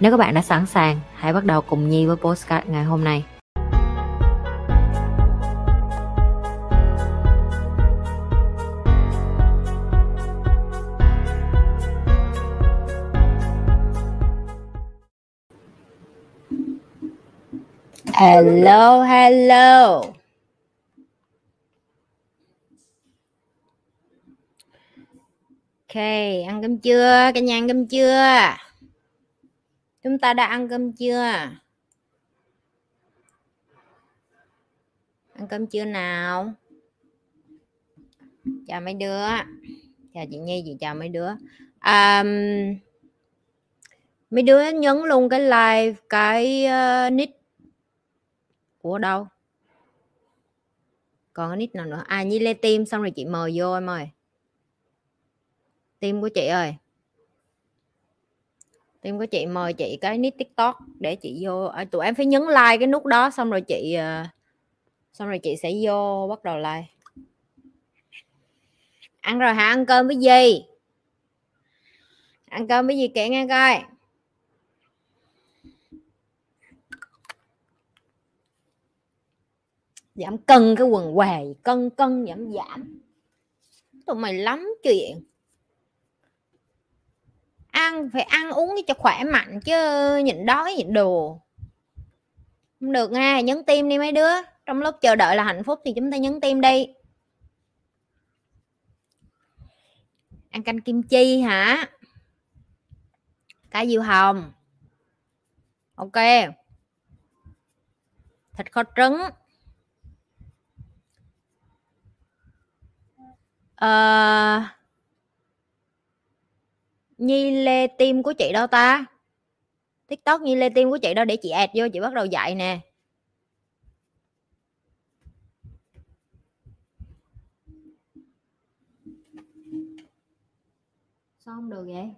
Nếu các bạn đã sẵn sàng, hãy bắt đầu cùng Nhi với podcast ngày hôm nay. Hello, hello. Ok, ăn cơm chưa? Cả nhà ăn cơm chưa? Chúng ta đã ăn cơm chưa? Ăn cơm chưa nào? Chào mấy đứa. Chào chị Nhi, chị chào mấy đứa. Mấy đứa nhấn luôn cái like, cái nick của đâu? Còn cái nick nào nữa? À, Nhi Le Team, xong rồi chị mời vô em ơi. Team của chị ơi. Team của chị mời chị cái nick TikTok để chị vô. Tụi em phải nhấn like cái nút đó, xong rồi chị sẽ vô bắt đầu like. Ăn rồi hả? Ăn cơm với gì? Ăn cơm với gì kể nghe coi. Giảm cân cái quần què, cân giảm. Tụi mày lắm chuyện. Ăn phải ăn uống cho khỏe mạnh chứ nhịn đói nhịn đồ không được nha. Nhấn tim đi mấy đứa, trong lúc chờ đợi là hạnh phúc thì chúng ta nhấn tim đi. Ăn canh kim chi hả? Cá diêu hồng, ok. Thịt kho trứng. Nhi Lê Tim của chị đâu ta? TikTok Nhi Lê Tim của chị đâu? Để chị add vô, chị bắt đầu dạy nè. Sao không được vậy?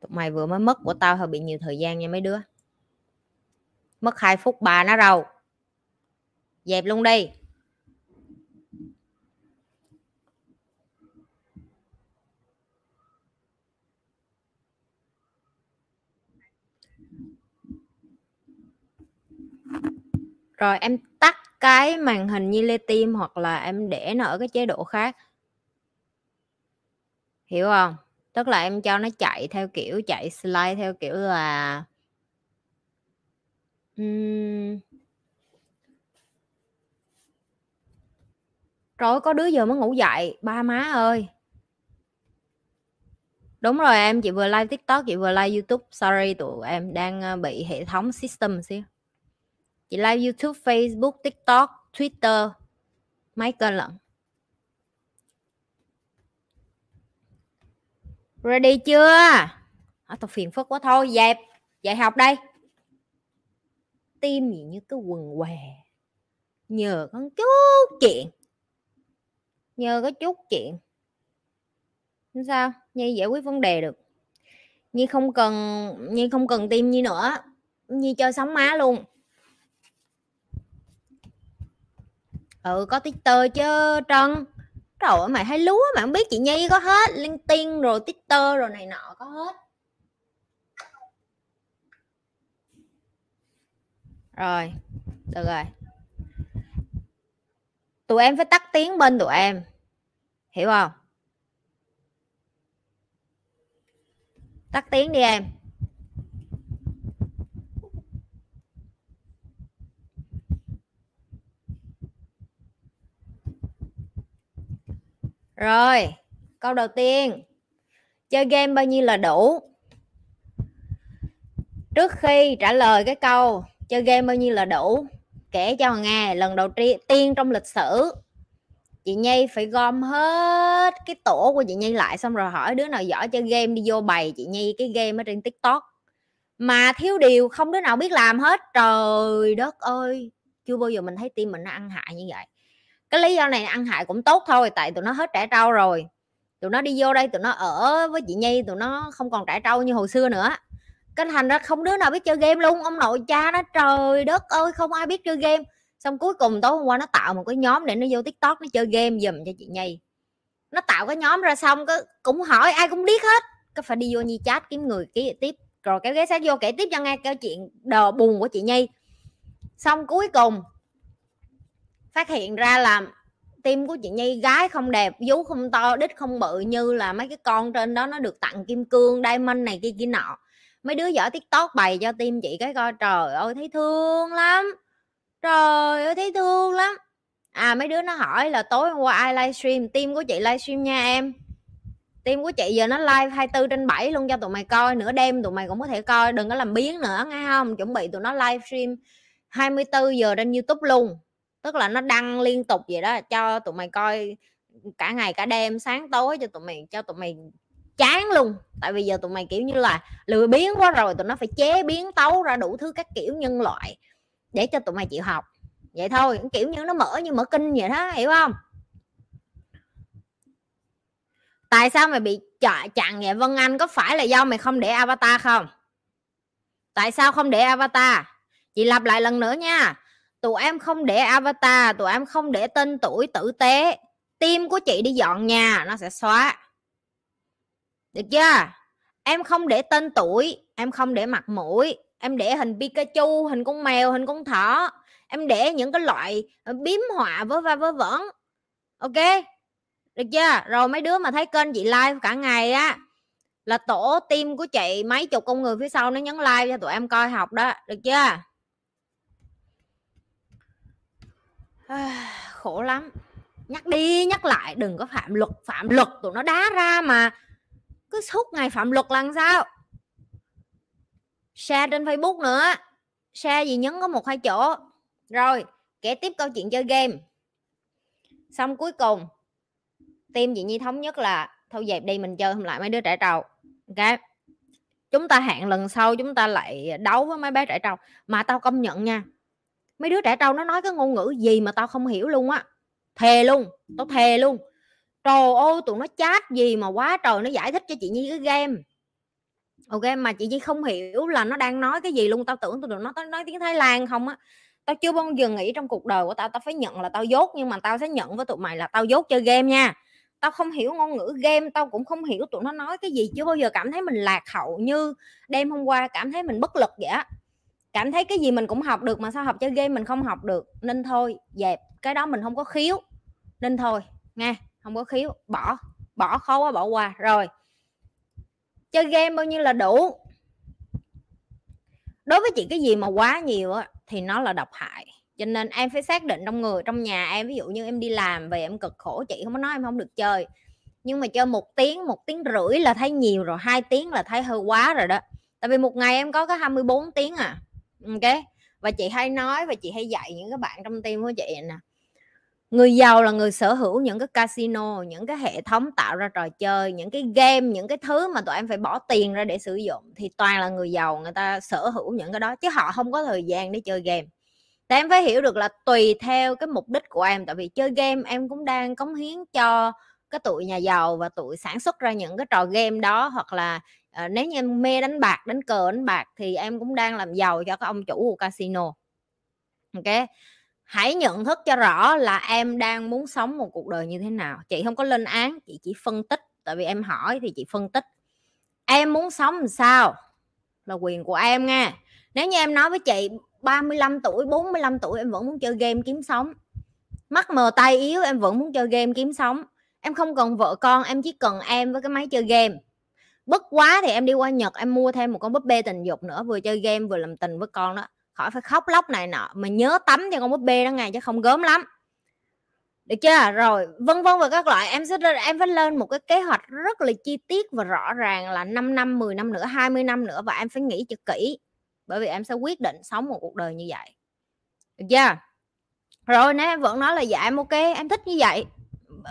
Tụi mày vừa mới mất của tao hơi bị nhiều thời gian nha mấy đứa. Mất 2 phút bà nó đâu. Dẹp luôn đi. Rồi em tắt cái màn hình Nhi Lê Tim hoặc là em để nó ở cái chế độ khác. Hiểu không? Tức là em cho nó chạy theo kiểu chạy slide theo kiểu là Rồi có đứa giờ mới ngủ dậy, ba má ơi. Đúng rồi em, chị vừa live TikTok, chị vừa live YouTube. Sorry, tụi em đang bị hệ thống system xíu. Chị live YouTube, Facebook, TikTok, Twitter. Mấy kênh lận. Ready chưa? Tao phiền phức quá, thôi dẹp. Dạy học đây. Tim gì như cái quần què. Nhờ con chút chuyện. Nhờ có chút chuyện. Không sao? Nhi giải quyết vấn đề được. Nhi không cần tim Nhi nữa. Nhi chơi sóng má luôn. Có Twitter chứ Trân. Trời ơi mày hay lúa, mày không biết chị Nhi có hết. LinkedIn rồi Twitter rồi này nọ có hết. Rồi, được rồi. Tụi em phải tắt tiếng bên tụi em. Hiểu không? Tắt tiếng đi em. Rồi, câu đầu tiên. Chơi game bao nhiêu là đủ? Trước khi trả lời cái câu chơi game bao nhiêu là đủ, kể cho nghe lần đầu tiên trong lịch sử Chị Nhi phải gom hết cái tổ của chị Nhi lại, xong rồi hỏi đứa nào giỏi chơi game đi vô bày chị Nhi cái game ở trên TikTok. Mà thiếu điều không đứa nào biết làm hết. Trời đất ơi, chưa bao giờ mình thấy team mình nó ăn hại như vậy. Cái lý do này ăn hại cũng tốt thôi, tại tụi nó hết trải trâu rồi. Tụi nó đi vô đây tụi nó ở với chị Nhi, tụi nó không còn trải trâu như hồi xưa nữa. Cái thành ra không đứa nào biết chơi game luôn. Ông nội cha nó trời đất ơi, không ai biết chơi game. Xong cuối cùng tối hôm qua nó tạo một cái nhóm để nó vô TikTok nó chơi game giùm cho chị Nhi. Nó tạo cái nhóm ra xong cũng hỏi ai cũng biết hết. Cái phải đi vô Nhi chat kiếm người kể tiếp, rồi kéo ghé sát vô kể tiếp cho nghe câu chuyện đờ buồn của chị Nhi. Xong cuối cùng phát hiện ra là tim của chị Nhi gái không đẹp, vú không to, đít không bự như là mấy cái con trên đó, nó được tặng kim cương, diamond này kia kia nọ. Mấy đứa giỏi TikTok bày cho tim chị cái coi, trời ơi thấy thương lắm. Trời ơi thấy thương lắm. À mấy đứa nó hỏi là tối hôm qua ai livestream, team của chị livestream nha em. Team của chị giờ nó live 24/7 luôn cho tụi mày coi, nửa đêm tụi mày cũng có thể coi, đừng có làm biếng nữa nghe không? Chuẩn bị tụi nó livestream 24 giờ trên YouTube luôn. Tức là nó đăng liên tục vậy đó cho tụi mày coi cả ngày cả đêm, sáng tối cho tụi mày chán luôn. Tại vì giờ tụi mày kiểu như là lười biếng quá rồi, tụi nó phải chế biến tấu ra đủ thứ các kiểu nhân loại để cho tụi mày chịu học. Vậy thôi, kiểu như nó mở như mở kinh vậy đó, hiểu không? Tại sao mày bị chặn vậy Vân Anh? Có phải là do mày không để avatar không? Tại sao không để avatar? Chị lặp lại lần nữa nha. Tụi em không để avatar, tụi em không để tên tuổi tử tế. Team của chị đi dọn nhà, nó sẽ xóa. Được chưa? Em không để tên tuổi, em không để mặt mũi. Em để hình Pikachu, hình con mèo, hình con thỏ. Em để những cái loại biếm họa vớ va vớ vẩn. Ok? Được chưa? Rồi mấy đứa mà thấy kênh chị live cả ngày á, là tổ team của chị mấy chục con người phía sau nó nhấn like cho tụi em coi học đó. Được chưa? À, khổ lắm. Nhắc đi nhắc lại đừng có phạm luật. Phạm luật tụi nó đá ra mà cứ suốt ngày phạm luật là sao? Share trên Facebook nữa. Share gì nhấn có 1-2 chỗ. Rồi kể tiếp câu chuyện chơi game. Xong cuối cùng team chị Nhi thống nhất là thôi dẹp đi, mình chơi không lại mấy đứa trải trầu. Ok, chúng ta hẹn lần sau chúng ta lại đấu với mấy bé trải trầu. Mà tao công nhận nha, mấy đứa trẻ trâu nó nói cái ngôn ngữ gì mà tao không hiểu luôn á. Thề luôn, tao thề luôn. Trời ơi, tụi nó chat gì mà quá trời, nó giải thích cho chị Nhi cái game. Ok, mà chị Nhi không hiểu là nó đang nói cái gì luôn. Tao tưởng tụi nó nói tiếng Thái Lan không á. Tao chưa bao giờ nghĩ trong cuộc đời của tao phải nhận là tao dốt. Nhưng mà tao sẽ nhận với tụi mày là tao dốt chơi game nha. Tao không hiểu ngôn ngữ game, tao cũng không hiểu tụi nó nói cái gì. Chưa bao giờ cảm thấy mình lạc hậu như đêm hôm qua, cảm thấy mình bất lực vậy á. Cảm thấy cái gì mình cũng học được mà sao học chơi game mình không học được. Nên thôi dẹp, cái đó mình không có khiếu. Nên thôi nghe, không có khiếu, bỏ khó quá bỏ qua. Rồi chơi game bao nhiêu là đủ? Đối với chị cái gì mà quá nhiều á thì nó là độc hại. Cho nên em phải xác định trong người, trong nhà em. Ví dụ như em đi làm về em cực khổ, chị không có nói em không được chơi, nhưng mà chơi 1 tiếng, 1 tiếng rưỡi là thấy nhiều rồi, 2 tiếng là thấy hơi quá rồi đó. Tại vì một ngày em có cái 24 tiếng à. Ok, và chị hay nói và chị hay dạy những cái bạn trong team của chị nè, người giàu là người sở hữu những cái casino, những cái hệ thống tạo ra trò chơi, những cái game, những cái thứ mà tụi em phải bỏ tiền ra để sử dụng thì toàn là người giàu người ta sở hữu những cái đó, chứ họ không có thời gian để chơi game. Tại em phải hiểu được là tùy theo cái mục đích của em. Tại vì chơi game em cũng đang cống hiến cho cái tụi nhà giàu và tụi sản xuất ra những cái trò game đó, hoặc là nếu như em mê đánh bạc, đánh cờ, đánh bạc thì em cũng đang làm giàu cho các ông chủ của casino. Ok, hãy nhận thức cho rõ là em đang muốn sống một cuộc đời như thế nào. Chị không có lên án, chị chỉ phân tích. Tại vì em hỏi thì chị phân tích. Em muốn sống làm sao là quyền của em nha. Nếu như em nói với chị 35 tuổi, 45 tuổi em vẫn muốn chơi game kiếm sống, mắt mờ tay yếu em vẫn muốn chơi game kiếm sống, em không cần vợ con, em chỉ cần em với cái máy chơi game. Bất quá thì em đi qua Nhật em mua thêm một con búp bê tình dục nữa, vừa chơi game vừa làm tình với con đó, khỏi phải khóc lóc này nọ, mà nhớ tắm cho con búp bê đó ngày chứ không gớm lắm. Được chưa? Rồi vân vân và các loại. Em phải lên một cái kế hoạch rất là chi tiết và rõ ràng là 5 năm, 10 năm nữa, 20 năm nữa, và em phải nghĩ cho kỹ, bởi vì em sẽ quyết định sống một cuộc đời như vậy. Được chưa? Rồi nếu em vẫn nói là dạ em ok, em thích như vậy,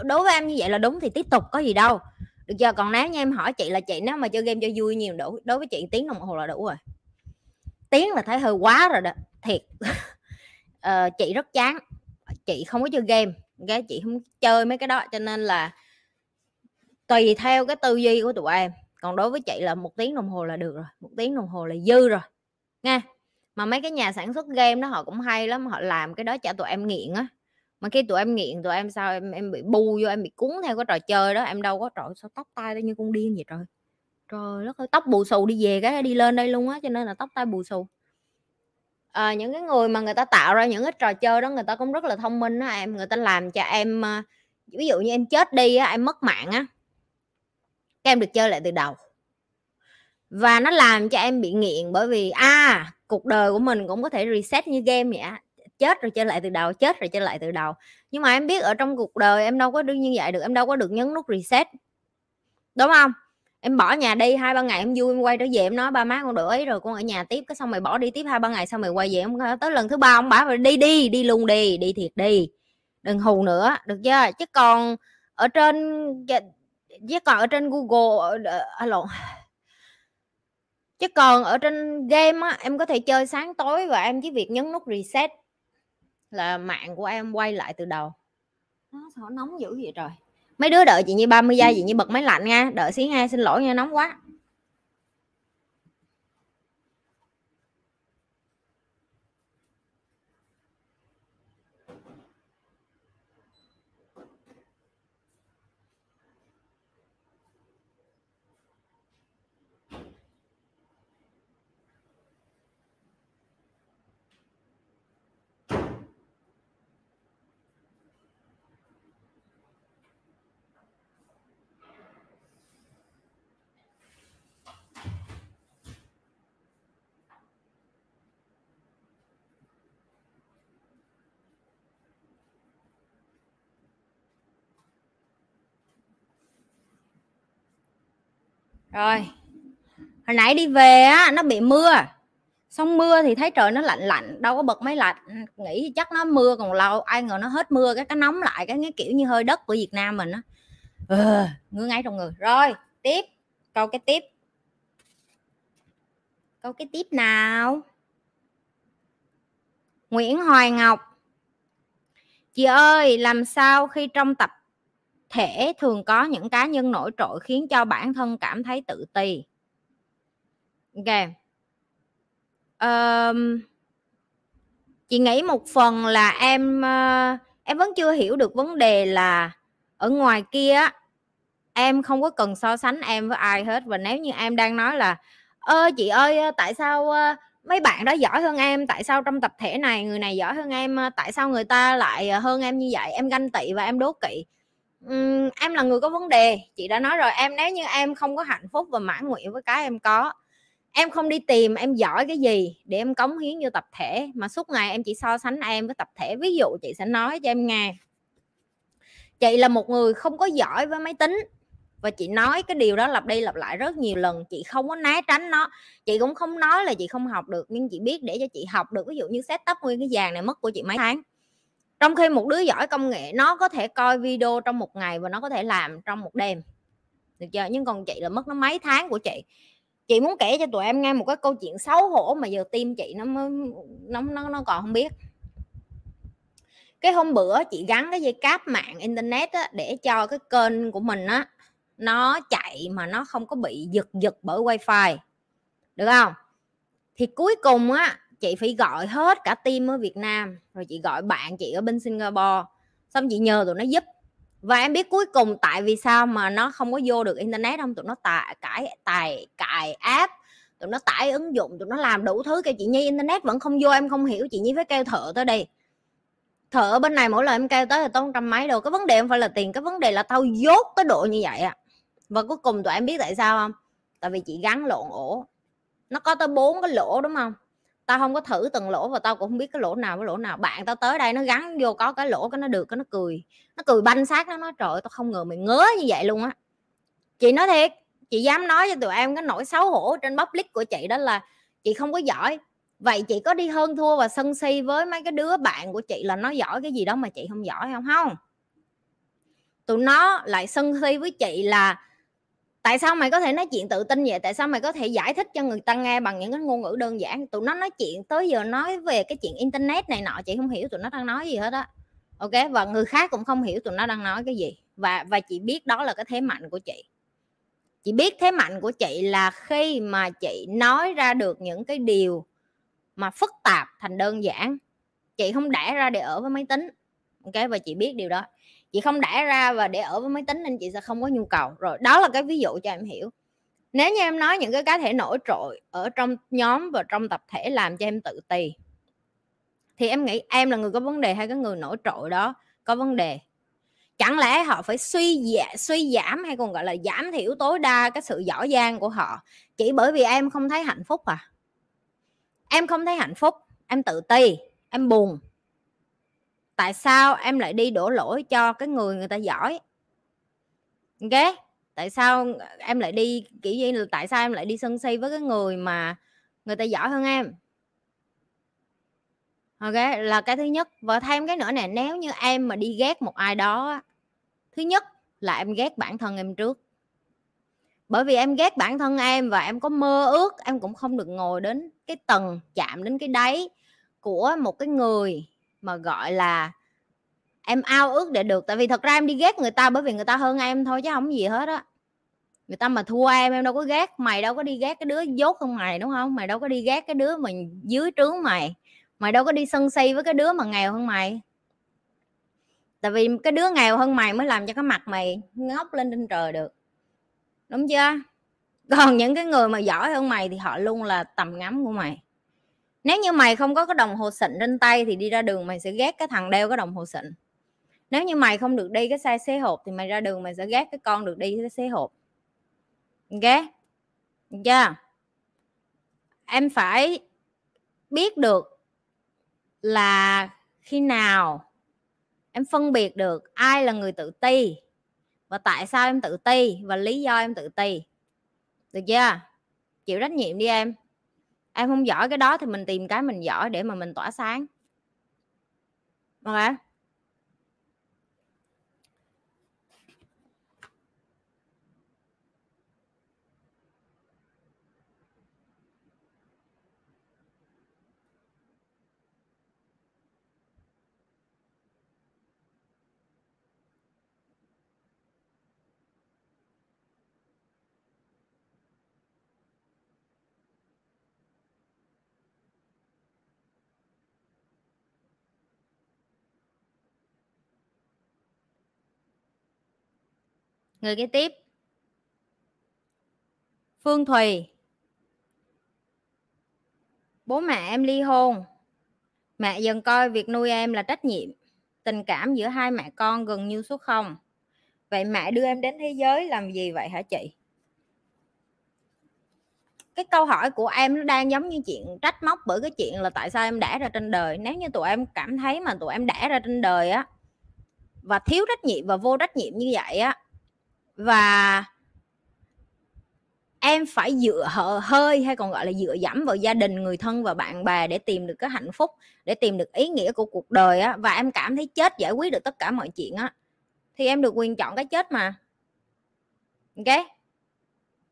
đối với em như vậy là đúng thì tiếp tục, có gì đâu, được chưa? Còn nếu như em hỏi chị là chị nếu mà chơi game cho vui nhiều đủ, đối với chị tiếng đồng hồ là đủ rồi, tiếng là thấy hơi quá rồi đó, thiệt. Chị rất chán, chị không có chơi game, cái chị không chơi mấy cái đó, cho nên là tùy theo cái tư duy của tụi em. Còn đối với chị là 1 tiếng đồng hồ là được rồi, 1 tiếng đồng hồ là dư rồi nha. Mà mấy cái nhà sản xuất game đó họ cũng hay lắm, họ làm cái đó cho tụi em nghiện á. Mà khi tụi em nghiện, tụi em sao em bị bu vô, em bị cuốn theo cái trò chơi đó. Em đâu có, trời sao tóc tai tao như con điên vậy trời, trời đất ơi, tóc bù xù đi về cái đi lên đây luôn á, cho nên là tóc tai bù xù. Những cái người mà người ta tạo ra những cái trò chơi đó, người ta cũng rất là thông minh đó em. Người ta làm cho em, ví dụ như em chết đi á, em mất mạng á, các em được chơi lại từ đầu. Và nó làm cho em bị nghiện, bởi vì cuộc đời của mình cũng có thể reset như game vậy á, chết rồi chơi lại từ đầu, chết rồi chơi lại từ đầu. Nhưng mà em biết ở trong cuộc đời em đâu có đương nhiên vậy được, em đâu có được nhấn nút reset, đúng không? Em bỏ nhà đi 2-3 ngày em vui, em quay trở về em nói ba má con đổi ý rồi con ở nhà tiếp, cái xong mày bỏ đi tiếp 2-3 ngày xong mày quay về, em tới lần thứ 3 ông bảo mày đi luôn, đi thiệt đi, đừng hù nữa, được chưa? Chứ còn ở trên Google, chứ còn ở trên game á, em có thể chơi sáng tối và em chỉ việc nhấn nút reset là mạng của em quay lại từ đầu. Nó nóng dữ vậy trời. Mấy đứa đợi chị Nhi 30 giây, chị Nhi bật máy lạnh nha, đợi xí nha, xin lỗi nha, nóng quá. Rồi, hồi nãy đi về á, nó bị mưa, xong mưa thì thấy trời nó lạnh lạnh, đâu có bật máy lạnh, nghĩ chắc nó mưa còn lâu, ai ngờ nó hết mưa cái nóng lại, cái kiểu như hơi đất của Việt Nam mình á, ngứa ngáy trong người. Rồi tiếp, câu cái tiếp nào. Nguyễn Hoài Ngọc: chị ơi, làm sao khi trong tập thể thường có những cá nhân nổi trội khiến cho bản thân cảm thấy tự ti? Ok, chị nghĩ một phần là em vẫn chưa hiểu được vấn đề là ở ngoài kia em không có cần so sánh em với ai hết. Và nếu như em đang nói là chị ơi tại sao mấy bạn đó giỏi hơn em, tại sao trong tập thể này người này giỏi hơn em, tại sao người ta lại hơn em như vậy, em ganh tị và em đố kỵ, em là người có vấn đề. Chị đã nói rồi, em nếu như em không có hạnh phúc và mãn nguyện với cái em có, em không đi tìm em giỏi cái gì để em cống hiến vô tập thể, mà suốt ngày em chỉ so sánh em với tập thể. Ví dụ chị sẽ nói cho em nghe, chị là một người không có giỏi với máy tính, và chị nói cái điều đó lặp đi lặp lại rất nhiều lần, chị không có né tránh nó, chị cũng không nói là chị không học được, nhưng chị biết để cho chị học được. Ví dụ như set up nguyên cái dàn này mất của chị mấy tháng, trong khi một đứa giỏi công nghệ nó có thể coi video trong 1 ngày và nó có thể làm trong 1 đêm, được chưa? Nhưng còn chị là mất nó mấy tháng của chị. Chị muốn kể cho tụi em nghe một cái câu chuyện xấu hổ mà giờ tim chị nó còn không biết. Cái hôm bữa chị gắn cái dây cáp mạng internet á, để cho cái kênh của mình á nó chạy mà nó không có bị giật bởi wifi, được không? Thì cuối cùng á, chị phải gọi hết cả team ở Việt Nam, rồi chị gọi bạn chị ở bên Singapore, xong chị nhờ tụi nó giúp. Và em biết cuối cùng tại vì sao mà nó không có vô được internet không? Tụi nó cài app, tụi nó tải ứng dụng, tụi nó làm đủ thứ. Kêu chị Nhi internet vẫn không vô, em không hiểu. Chị Nhi phải kêu thợ tới đây, thợ ở bên này mỗi lần em kêu tới là tốn trăm mấy đồ. Cái vấn đề không phải là tiền, cái vấn đề là tao dốt tới độ như vậy à. Và cuối cùng tụi em biết tại sao không? Tại vì chị gắn lộn ổ. Nó có tới 4 cái lỗ, đúng không? Tao không có thử từng lỗ và tao cũng không biết cái lỗ nào với lỗ nào. Bạn tao tới đây nó gắn vô có cái lỗ, cái nó được, cái nó cười banh xác, nó nói trời ơi, tao không ngờ mày ngớ như vậy luôn á. Chị nói thiệt, chị dám nói cho tụi em cái nỗi xấu hổ trên public của chị đó là chị không có giỏi. Vậy chị có đi hơn thua và sân si với mấy cái đứa bạn của chị là nó giỏi cái gì đó mà chị không giỏi không? tụi nó lại sân si với chị là tại sao mày có thể nói chuyện tự tin vậy, tại sao mày có thể giải thích cho người ta nghe bằng những cái ngôn ngữ đơn giản. Tụi nó nói chuyện tới giờ nói về cái chuyện internet này nọ, chị không hiểu tụi nó đang nói gì hết á. Ok, và người khác cũng không hiểu tụi nó đang nói cái gì. Và chị biết đó là cái thế mạnh của chị. Chị biết thế mạnh của chị là khi mà chị nói ra được những cái điều mà phức tạp thành đơn giản. Chị không đẻ ra để ở với máy tính. Ok, và chị biết điều đó. Chị không đẻ ra và để ở với máy tính nên chị sẽ không có nhu cầu. Rồi, đó là cái ví dụ cho em hiểu. Nếu như em nói những cái cá thể nổi trội ở trong nhóm và trong tập thể làm cho em tự ti, thì em nghĩ em là người có vấn đề hay cái người nổi trội đó có vấn đề? Chẳng lẽ họ phải suy giảm hay còn gọi là giảm thiểu tối đa cái sự giỏi giang của họ chỉ bởi vì em không thấy hạnh phúc à? Em không thấy hạnh phúc, em tự ti, em buồn. Tại sao em lại đi đổ lỗi cho cái người ta giỏi? Ok? Tại sao em lại đi kiểu như là tại sao em lại đi sân si với cái người mà người ta giỏi hơn em? Ok, là cái thứ nhất. Và thêm cái nữa nè, nếu như em mà đi ghét một ai đó, thứ nhất là em ghét bản thân em trước. Bởi vì em ghét bản thân em và em có mơ ước, em cũng không được ngồi đến cái tầng, chạm đến cái đáy của một cái người mà gọi là em ao ước để được. Tại vì thật ra em đi ghét người ta bởi vì người ta hơn em thôi chứ không gì hết á. Người ta mà thua em đâu có ghét. Mày đâu có đi ghét cái đứa dốt hơn mày, đúng không? Mày đâu có đi ghét cái đứa mà dưới trướng mày. Mày đâu có đi sân si với cái đứa mà nghèo hơn mày. Tại vì cái đứa nghèo hơn mày mới làm cho cái mặt mày ngóc lên trên trời được. Đúng chưa? Còn những cái người mà giỏi hơn mày thì họ luôn là tầm ngắm của mày. Nếu như mày không có cái đồng hồ xịn trên tay thì đi ra đường mày sẽ ghét cái thằng đeo cái đồng hồ xịn. Nếu như mày không được đi cái size xế hộp thì mày ra đường mày sẽ ghét cái con được đi cái xế hộp. Ok? Được chưa? Em phải biết được là khi nào em phân biệt được ai là người tự ti và tại sao em tự ti và lý do em tự ti. Được chưa? Chịu trách nhiệm đi em. Em không giỏi cái đó thì mình tìm cái mình giỏi để mà mình tỏa sáng. Ok. Người kế tiếp, Phương Thùy. Bố mẹ em ly hôn. Mẹ dần coi việc nuôi em là trách nhiệm. Tình cảm giữa hai mẹ con gần như số 0. Vậy mẹ đưa em đến thế giới làm gì vậy hả chị? Cái câu hỏi của em nó đang giống như chuyện trách móc bởi cái chuyện là tại sao em đẻ ra trên đời. Nếu như tụi em cảm thấy mà tụi em đẻ ra trên đời á, và thiếu trách nhiệm và vô trách nhiệm như vậy á, và em phải dựa hơi hay còn gọi là dựa dẫm vào gia đình, người thân và bạn bè để tìm được cái hạnh phúc, để tìm được ý nghĩa của cuộc đời á, và em cảm thấy chết giải quyết được tất cả mọi chuyện á, thì em được quyền chọn cái chết mà. Ok,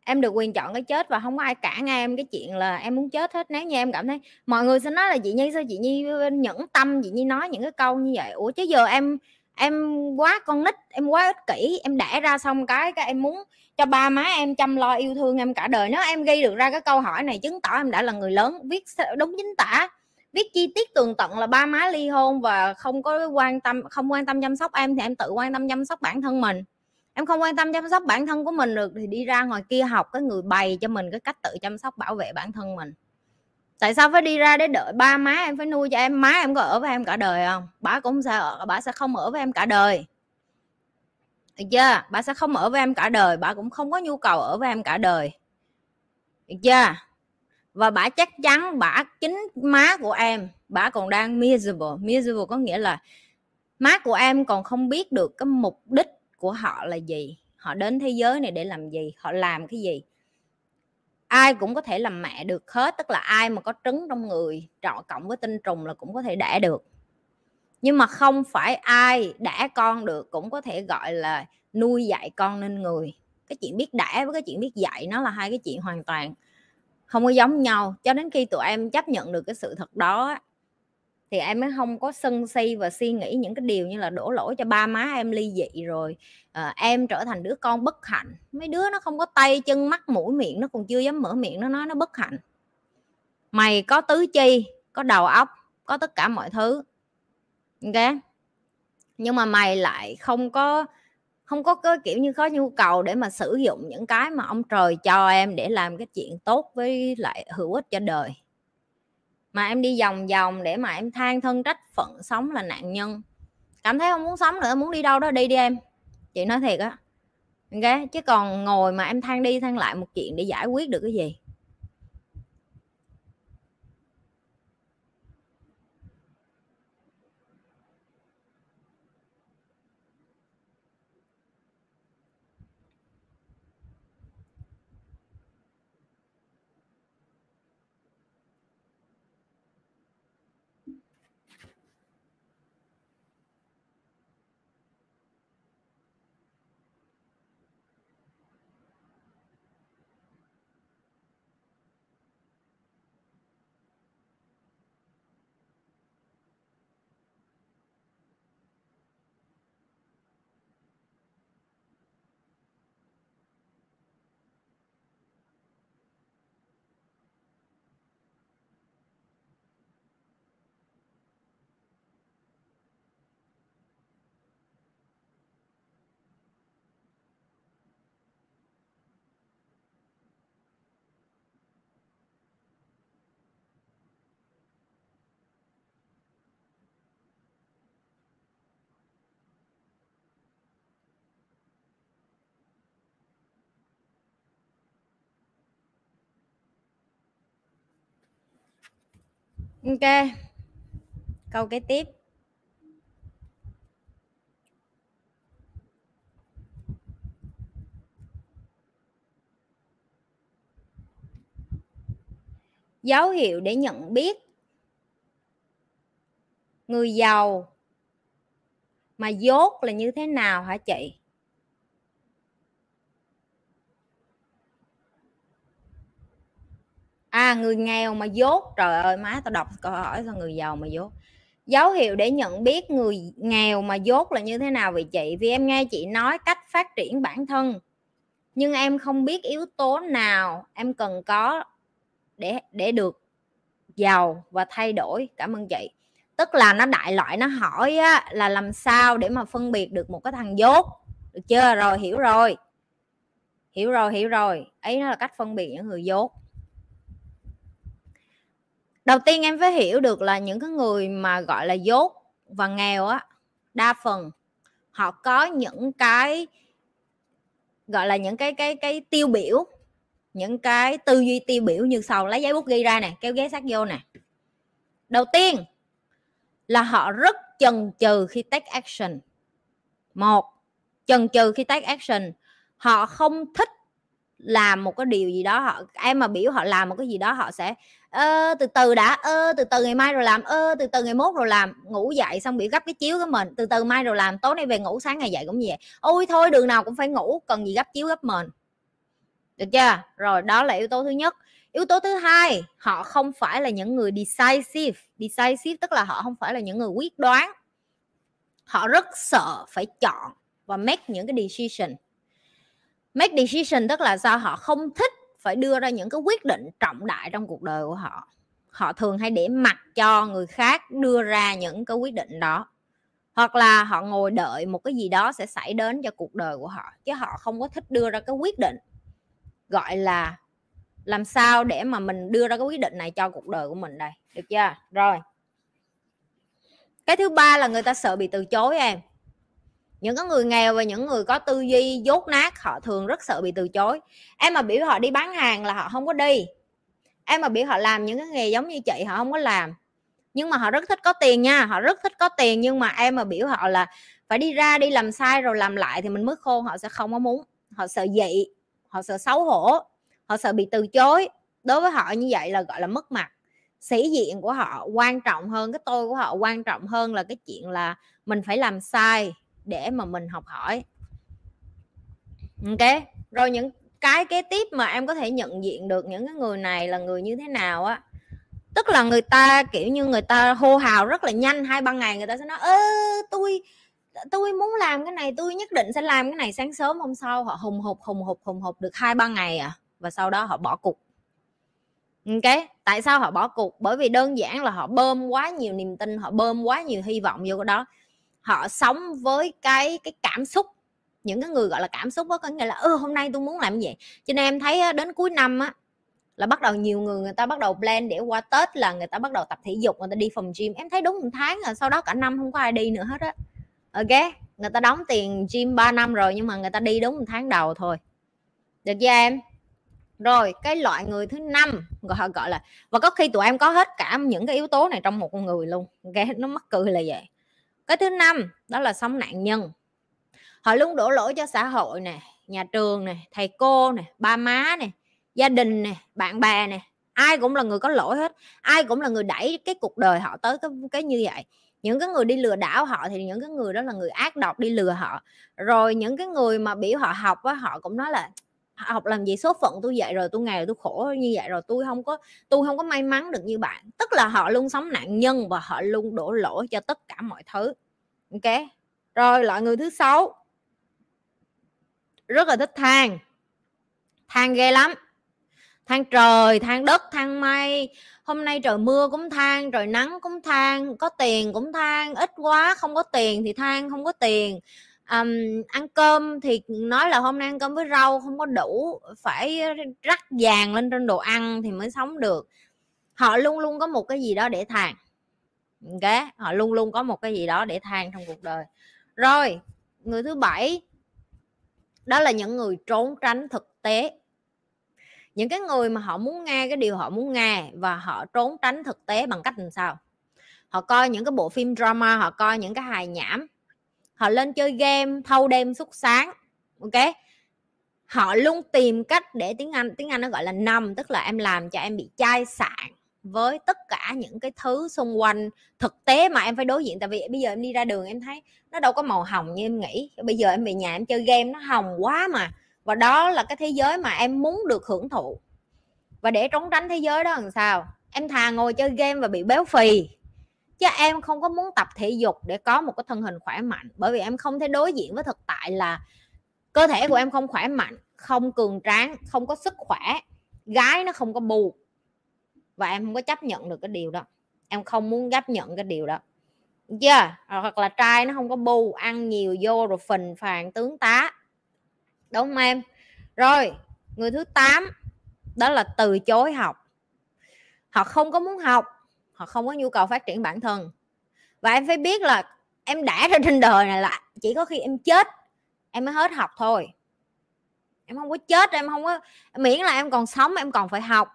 em được quyền chọn cái chết và không có ai cản em cái chuyện là em muốn chết hết. Nếu như em cảm thấy, mọi người sẽ nói là chị Nhi sao chị Nhi nhẫn tâm, chị Nhi nói những cái câu như vậy. Ủa chứ giờ em quá con nít, em quá ích kỷ. Em đẻ ra xong cái em muốn cho ba má em chăm lo yêu thương em cả đời. Nếu em ghi được ra cái câu hỏi này, chứng tỏ em đã là người lớn. Viết đúng chính tả, viết chi tiết tường tận là ba má ly hôn và không quan tâm chăm sóc em, thì em tự quan tâm chăm sóc bản thân mình. Em không quan tâm chăm sóc bản thân của mình được thì đi ra ngoài kia học cái người bày cho mình cái cách tự chăm sóc bảo vệ bản thân mình. Tại sao phải đi ra để đợi ba má em phải nuôi cho em? Má em có ở với em cả đời không? Bà cũng sẽ ở, bà sẽ không ở với em cả đời. Được chưa? Bà sẽ không ở với em cả đời, bà cũng không có nhu cầu ở với em cả đời. Được chưa? Và bà chắc chắn, bà chính má của em, bà còn đang miserable. Miserable có nghĩa là má của em còn không biết được cái mục đích của họ là gì. Họ đến thế giới này để làm gì? Họ làm cái gì? Ai cũng có thể làm mẹ được hết, tức là ai mà có trứng trong người trọ cộng với tinh trùng là cũng có thể đẻ được. Nhưng mà không phải ai đẻ con được cũng có thể gọi là nuôi dạy con nên người. Cái chuyện biết đẻ với cái chuyện biết dạy nó là hai cái chuyện hoàn toàn không có giống nhau. Cho đến khi tụi em chấp nhận được cái sự thật đó thì em mới không có sân si và suy nghĩ những cái điều như là đổ lỗi cho ba má em ly dị rồi em trở thành đứa con bất hạnh. Mấy đứa nó không có tay chân mắt mũi miệng, nó còn chưa dám mở miệng, nó nói nó bất hạnh. Mày có tứ chi, có đầu óc, có tất cả mọi thứ, ok, nhưng mà mày lại không có cái kiểu như có nhu cầu để mà sử dụng những cái mà ông trời cho em để làm cái chuyện tốt với lại hữu ích cho đời. Mà em đi vòng vòng để mà em than thân trách phận, sống là nạn nhân. Cảm thấy không muốn sống nữa, muốn đi đâu đó đi đi em, chị nói thiệt á, ok. Chứ còn ngồi mà em than đi than lại một chuyện để giải quyết được cái gì? Ok, câu kế tiếp. Dấu hiệu để nhận biết người giàu mà dốt là như thế nào hả chị? À, người nghèo mà dốt. Trời ơi má, tao đọc câu hỏi sao người giàu mà dốt. Dấu hiệu để nhận biết người nghèo mà dốt là như thế nào vậy chị? Vì em nghe chị nói cách phát triển bản thân, nhưng em không biết yếu tố nào em cần có để được giàu và thay đổi. Cảm ơn chị. Tức là nó đại loại nó hỏi á, là làm sao để mà phân biệt được một cái thằng dốt. Được chưa? Rồi, hiểu rồi. Hiểu rồi. Ấy nó là cách phân biệt những người dốt. Đầu tiên em phải hiểu được là những cái người mà gọi là dốt và nghèo á, đa phần họ có những cái gọi là những cái tiêu biểu, những cái tư duy tiêu biểu như sau. Lấy giấy bút ghi ra nè, kéo ghế sát vô nè. Đầu tiên là họ rất chần chừ khi take action. Một, chần chừ khi take action. Họ không thích làm một cái điều gì đó, em mà biểu họ làm một cái gì đó họ sẽ từ từ đã, từ từ ngày mai rồi làm, từ từ ngày mốt rồi làm. Ngủ dậy xong biểu gấp cái chiếu của mình, từ từ mai rồi làm, tối nay về ngủ sáng ngày dậy cũng như vậy. Ôi thôi đường nào cũng phải ngủ, cần gì gấp chiếu gấp mền, được chưa? Rồi đó là yếu tố thứ nhất. Yếu tố thứ hai, họ không phải là những người decisive, tức là họ không phải là những người quyết đoán. Họ rất sợ phải chọn và make những cái decision. Make decision tức là sao? Họ không thích phải đưa ra những cái quyết định trọng đại trong cuộc đời của họ. Họ thường hay để mặc cho người khác đưa ra những cái quyết định đó. Hoặc là họ ngồi đợi một cái gì đó sẽ xảy đến cho cuộc đời của họ. Chứ họ không có thích đưa ra cái quyết định. Gọi là làm sao để mà mình đưa ra cái quyết định này cho cuộc đời của mình đây. Được chưa? Rồi. Cái thứ ba là người ta sợ bị từ chối em. Những cái người nghèo và những người có tư duy dốt nát, họ thường rất sợ bị từ chối. Em mà biểu họ đi bán hàng là họ không có đi. Em mà biểu họ làm những cái nghề giống như chị, họ không có làm. Nhưng mà họ rất thích có tiền nha, họ rất thích có tiền. Nhưng mà em mà biểu họ là phải đi ra đi làm sai rồi làm lại thì mình mới khôn, họ sẽ không có muốn. Họ sợ dị, họ sợ xấu hổ, họ sợ bị từ chối. Đối với họ như vậy là gọi là mất mặt. sĩ diện của họ quan trọng hơn, cái tôi của họ quan trọng hơn là cái chuyện là mình phải làm sai để mà mình học hỏi. Ok, rồi những cái kế tiếp mà em có thể nhận diện được những cái người này là người như thế nào á, tức là người ta kiểu như người ta hô hào rất là nhanh, hai ba ngày người ta sẽ nói tôi muốn làm cái này, tôi nhất định sẽ làm cái này. Sáng sớm hôm sau họ hùng hục được 2-3 ngày à, và sau đó họ bỏ cuộc. Ok, tại sao họ bỏ cuộc? Bởi vì đơn giản là họ bơm quá nhiều niềm tin, họ bơm quá nhiều hy vọng vô cái đó. Họ sống với cái cảm xúc. Những cái người gọi là cảm xúc đó có nghĩa là hôm nay tôi muốn làm gì. Cho nên em thấy đến cuối năm á là bắt đầu nhiều người ta bắt đầu plan để qua Tết, là người ta bắt đầu tập thể dục, người ta đi phòng gym. Em thấy đúng 1 tháng rồi, sau đó cả năm không có ai đi nữa hết á. Ok, người ta đóng tiền gym 3 năm rồi nhưng mà người ta đi đúng 1 tháng đầu thôi. Được chưa em? Rồi, cái loại người thứ 5 họ gọi là, và có khi tụi em có hết cả những cái yếu tố này trong một con người luôn. Ok, nó mắc cười là vậy. Cái thứ 5 đó là sống nạn nhân. Họ luôn đổ lỗi cho xã hội nè, nhà trường nè, thầy cô nè, ba má nè, gia đình nè, bạn bè nè, ai cũng là người có lỗi hết, ai cũng là người đẩy cái cuộc đời họ tới cái như vậy. Những cái người đi lừa đảo họ thì những cái người đó là người ác độc đi lừa họ. Rồi những cái người mà biểu họ học á, họ cũng nói là học làm gì, số phận tôi vậy rồi, tôi ngày tôi khổ như vậy rồi, tôi không có may mắn được như bạn. Tức là họ luôn sống nạn nhân và họ luôn đổ lỗi cho tất cả mọi thứ. Ok, rồi loại người thứ 6 rất là thích than ghê lắm. Than trời, than đất, than mây. Hôm nay trời mưa cũng than, trời nắng cũng than, có tiền cũng than, ít quá không có tiền thì than không có tiền. Ăn cơm thì nói là hôm nay ăn cơm với rau không có đủ, phải rắc vàng lên trên đồ ăn thì mới sống được. Họ luôn luôn có một cái gì đó để than. Ok, họ luôn luôn có một cái gì đó để than trong cuộc đời. Rồi, người thứ 7 đó là những người trốn tránh thực tế. Những cái người mà họ muốn nghe cái điều họ muốn nghe và họ trốn tránh thực tế bằng cách làm sao? Họ coi những cái bộ phim drama, họ coi những cái hài nhảm, họ lên chơi game thâu đêm suốt sáng. Ok, họ luôn tìm cách để tiếng Anh nó gọi là numb, tức là em làm cho em bị chai sạn với tất cả những cái thứ xung quanh thực tế mà em phải đối diện. Tại vì bây giờ em đi ra đường em thấy nó đâu có màu hồng như em nghĩ. Bây giờ em về nhà em chơi game nó hồng quá mà, và đó là cái thế giới mà em muốn được hưởng thụ. Và để trốn tránh thế giới đó làm sao? Em thà ngồi chơi game và bị béo phì, chứ em không có muốn tập thể dục để có một cái thân hình khỏe mạnh. Bởi vì em không thể đối diện với thực tại là cơ thể của em không khỏe mạnh, không cường tráng, không có sức khỏe, gái nó không có bù, và em không có chấp nhận được cái điều đó. Em không muốn chấp nhận cái điều đó. Hoặc là trai nó không có bù, ăn nhiều vô rồi phình phàn tướng tá, đúng không em? Rồi, người thứ 8 đó là từ chối học. Họ không có muốn học, họ không có nhu cầu phát triển bản thân. Và em phải biết là em đã ra trên đời này là chỉ có khi em chết em mới hết học thôi. Em không có chết, em không có, miễn là em còn sống em còn phải học.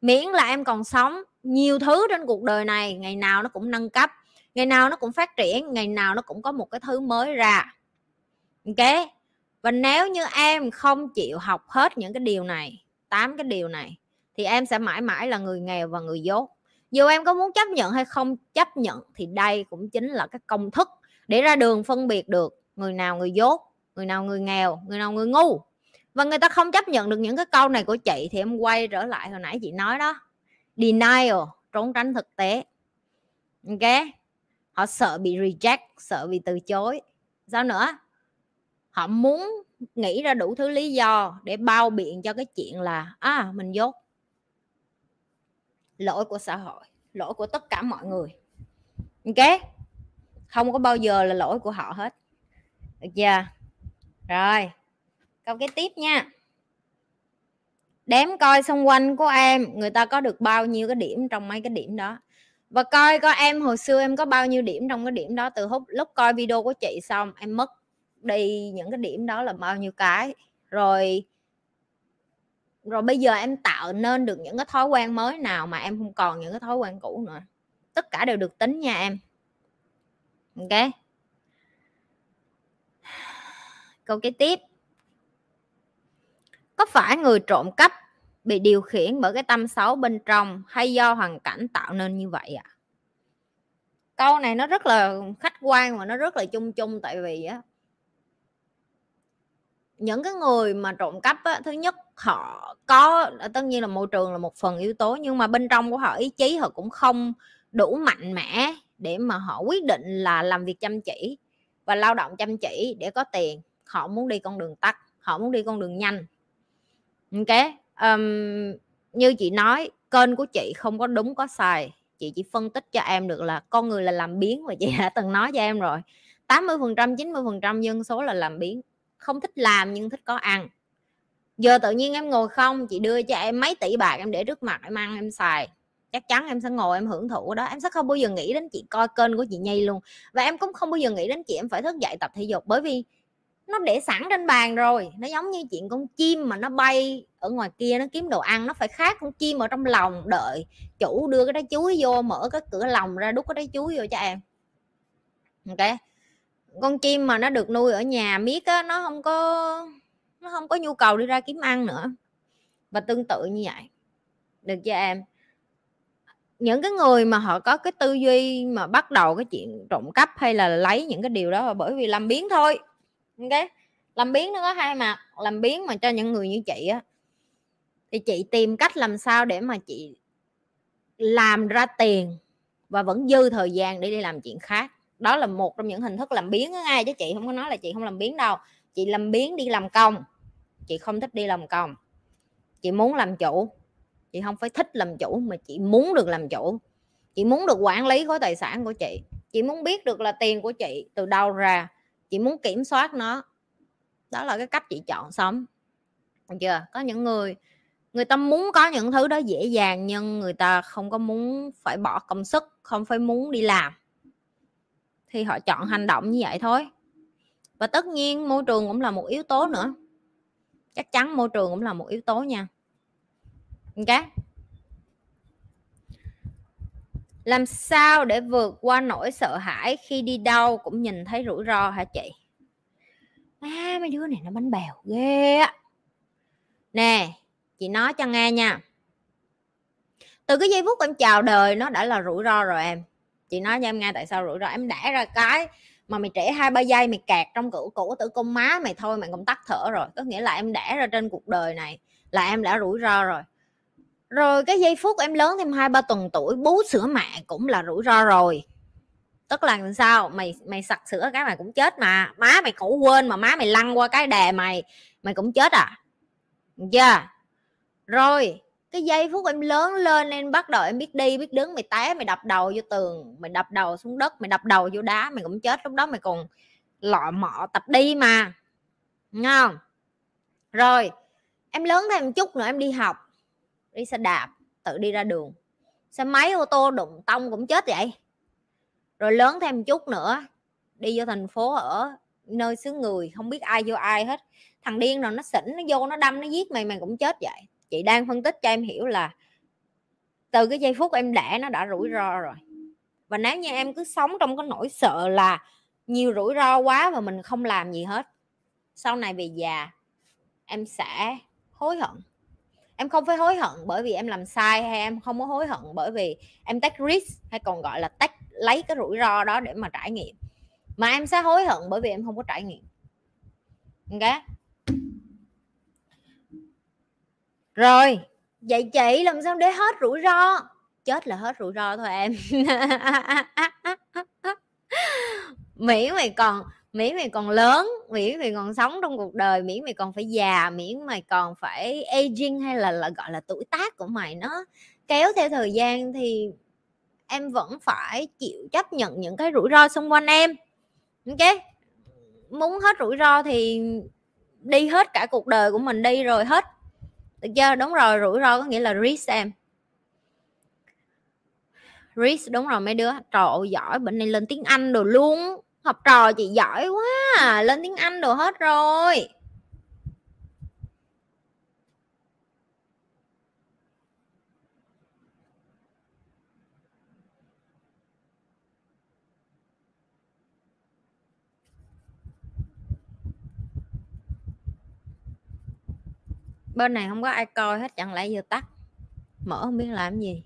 Miễn là em còn sống, nhiều thứ trên cuộc đời này ngày nào nó cũng nâng cấp, ngày nào nó cũng phát triển, ngày nào nó cũng có một cái thứ mới ra. Ok? Và nếu như em không chịu học hết những cái điều này, 8 cái điều này, thì em sẽ mãi mãi là người nghèo và người dốt. Dù em có muốn chấp nhận hay không chấp nhận thì đây cũng chính là cái công thức để ra đường phân biệt được người nào người dốt, người nào người nghèo, người nào người ngu. Và người ta không chấp nhận được những cái câu này của chị thì em quay trở lại hồi nãy chị nói đó. Denial, trốn tránh thực tế. Ok? Họ sợ bị reject, sợ bị từ chối. Sao nữa? Họ muốn nghĩ ra đủ thứ lý do để bao biện cho cái chuyện là mình dốt. Lỗi của xã hội, lỗi của tất cả mọi người. Ok? Không có bao giờ là lỗi của họ hết. Được chưa? Rồi, câu kế tiếp nha. Đếm coi xung quanh của em người ta có được bao nhiêu cái điểm trong mấy cái điểm đó. Và coi coi em hồi xưa em có bao nhiêu điểm trong cái điểm đó. Từ lúc coi video của chị xong em mất đi những cái điểm đó là bao nhiêu cái. Rồi bây giờ em tạo nên được những cái thói quen mới nào mà em không còn những cái thói quen cũ nữa. Tất cả đều được tính nha em. Ok. Câu kế tiếp. Có phải người trộm cắp bị điều khiển bởi cái tâm xấu bên trong hay do hoàn cảnh tạo nên như vậy ạ? À? Câu này nó rất là khách quan và nó rất là chung chung, tại vì á, những cái người mà trộm cắp á, thứ nhất họ có, tất nhiên là môi trường là một phần yếu tố, nhưng mà bên trong của họ ý chí họ cũng không đủ mạnh mẽ để mà họ quyết định là làm việc chăm chỉ và lao động chăm chỉ để có tiền. Họ muốn đi con đường tắt, họ muốn đi con đường nhanh. Ok, như chị nói, kênh của chị không có đúng có sai, chị chỉ phân tích cho em được là con người là làm biến, và chị đã từng nói cho em rồi, 80% 90% dân số là làm biến, không thích làm nhưng thích có ăn. Giờ tự nhiên em ngồi không, chị đưa cho em mấy tỷ bạc em để trước mặt em ăn em xài, chắc chắn em sẽ ngồi em hưởng thụ đó. Em sẽ không bao giờ nghĩ đến chị coi kênh của chị Nhi luôn, và em cũng không bao giờ nghĩ đến chị em phải thức dậy tập thể dục, bởi vì nó để sẵn trên bàn rồi. Nó giống như chuyện con chim mà nó bay ở ngoài kia nó kiếm đồ ăn, nó phải khác con chim ở trong lòng đợi chủ đưa cái trái chuối vô, mở cái cửa lòng ra đút cái trái chuối vô cho em. Ok, con chim mà nó được nuôi ở nhà miết á, nó không có nhu cầu đi ra kiếm ăn nữa, và tương tự như vậy, được cho em. Những cái người mà họ có cái tư duy mà bắt đầu cái chuyện trộm cắp hay là lấy những cái điều đó bởi vì làm biếng thôi. Ok, làm biếng nó có hai mặt. Làm biếng mà cho những người như chị á, thì chị tìm cách làm sao để mà chị làm ra tiền và vẫn dư thời gian để đi làm chuyện khác. Đó là một trong những hình thức làm biếng đó ngay, chứ chị không có nói là chị không làm biếng đâu. Chị làm biếng đi làm công. Chị không thích đi làm công, chị muốn làm chủ. Chị không phải thích làm chủ mà chị muốn được làm chủ. Chị muốn được quản lý khối tài sản của chị. Chị muốn biết được là tiền của chị từ đâu ra, chị muốn kiểm soát nó. Đó là cái cách chị chọn sống, được chưa? Có những người ta muốn có những thứ đó dễ dàng, nhưng người ta không có muốn phải bỏ công sức, không phải muốn đi làm, thì họ chọn hành động như vậy thôi. Và tất nhiên môi trường cũng là một yếu tố nữa, chắc chắn môi trường cũng là một yếu tố nha. Ok, làm sao để vượt qua nỗi sợ hãi khi đi đâu cũng nhìn thấy rủi ro hả chị? Mấy đứa này nó bánh bèo ghê á. Nè, chị nói cho nghe nha, từ cái giây phút em chào đời nó đã là rủi ro rồi em. Chị nói cho em nghe tại sao rủi ro. Em đẻ ra cái mà mày trễ 2-3 giây mày kẹt trong cửu tử cung má mày thôi, mày cũng tắt thở rồi. Có nghĩa là em đẻ ra trên cuộc đời này là em đã rủi ro rồi. Rồi cái giây phút em lớn thêm 2-3 tuần tuổi, bú sữa mẹ cũng là rủi ro rồi. Tức là sao? Mày sặc sữa cái mày cũng chết mà. Má mày cũ quên mà má mày lăn qua cái đè mày cũng chết à. Chưa? Yeah. Rồi cái giây phút em lớn lên, em bắt đầu em biết đi biết đứng, mày té mày đập đầu vô tường, mày đập đầu xuống đất, mày đập đầu vô đá, mày cũng chết. Lúc đó mày còn lọ mọ tập đi mà, nghe không? Rồi em lớn thêm một chút nữa em đi học, đi xe đạp, tự đi ra đường, xe máy ô tô đụng tông cũng chết vậy. Rồi lớn thêm một chút nữa đi vô thành phố, ở nơi xứ người không biết ai vô ai hết, thằng điên nào nó xỉn nó vô nó đâm nó giết mày cũng chết vậy. Chị đang phân tích cho em hiểu là từ cái giây phút em đẻ nó đã rủi ro rồi. Và nếu như em cứ sống trong cái nỗi sợ là nhiều rủi ro quá và mình không làm gì hết, sau này về già em sẽ hối hận. Em không phải hối hận bởi vì em làm sai, hay em không có hối hận bởi vì em take risk, hay còn gọi là lấy cái rủi ro đó để mà trải nghiệm, mà em sẽ hối hận bởi vì em không có trải nghiệm. Ok, rồi vậy chị làm sao để hết rủi ro? Chết là hết rủi ro thôi em. Miễn mày còn lớn, miễn mày còn sống trong cuộc đời, miễn mày còn phải già, miễn mày còn phải aging, hay là gọi là tuổi tác của mày nó kéo theo thời gian, thì em vẫn phải chịu chấp nhận những cái rủi ro xung quanh em. Ok, muốn hết rủi ro thì đi hết cả cuộc đời của mình đi rồi hết, được chưa? Đúng rồi, rủi ro có nghĩa là risk em. Risk, đúng rồi mấy đứa. Trời ơi, giỏi, bữa nay lên tiếng Anh đồ luôn. Học trò chị giỏi quá à, lên tiếng Anh đồ hết rồi. Bên này không có ai coi hết, chẳng lẽ giờ tắt mở không biết làm gì.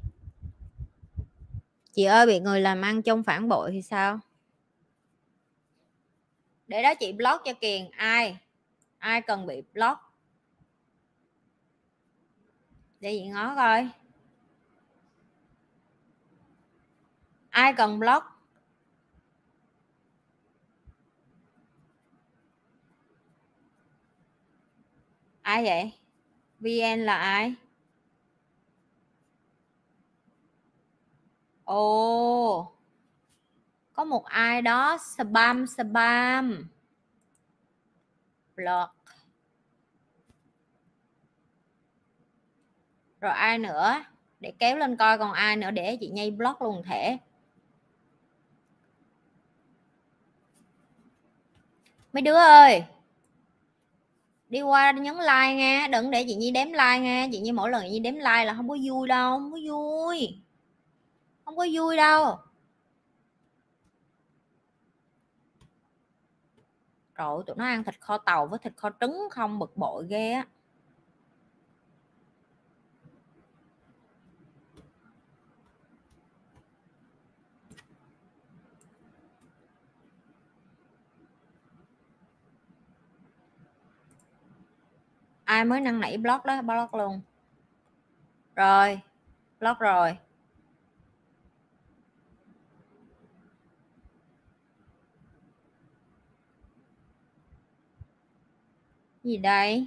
Chị ơi, bị người làm ăn trông phản bội thì sao? Để đó chị block cho Kiền. Ai cần bị block để chị ngó coi ai cần block. Ai vậy? VN là ai? Ồ, có một ai đó spam block. Rồi ai nữa? Để kéo lên coi còn ai nữa, để chị Nhi block luôn thể. Mấy đứa ơi, đi qua nhấn like nha, đừng để chị Nhi đếm like nha. Chị Nhi mỗi lần chị Nhi đếm like là không có vui đâu, không có vui đâu. Rồi tụi nó ăn thịt kho tàu với thịt kho trứng không, bực bội ghê á. Ai mới năng nảy block đó, block luôn. Rồi, block rồi. Gì đây?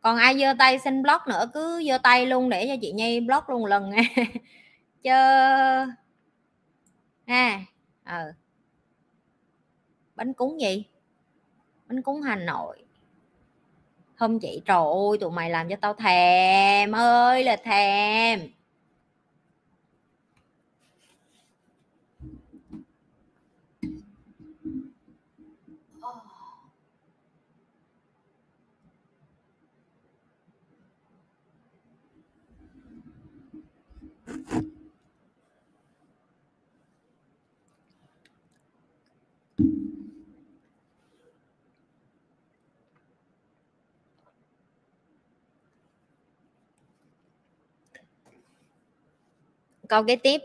Còn ai giơ tay xin block nữa cứ giơ tay luôn để cho chị Nhi block luôn lần nha. Chơ. Bánh cuốn gì? Bánh cuốn Hà Nội. Không chị, trời ơi tụi mày làm cho tao thèm ơi là thèm. Câu kế tiếp.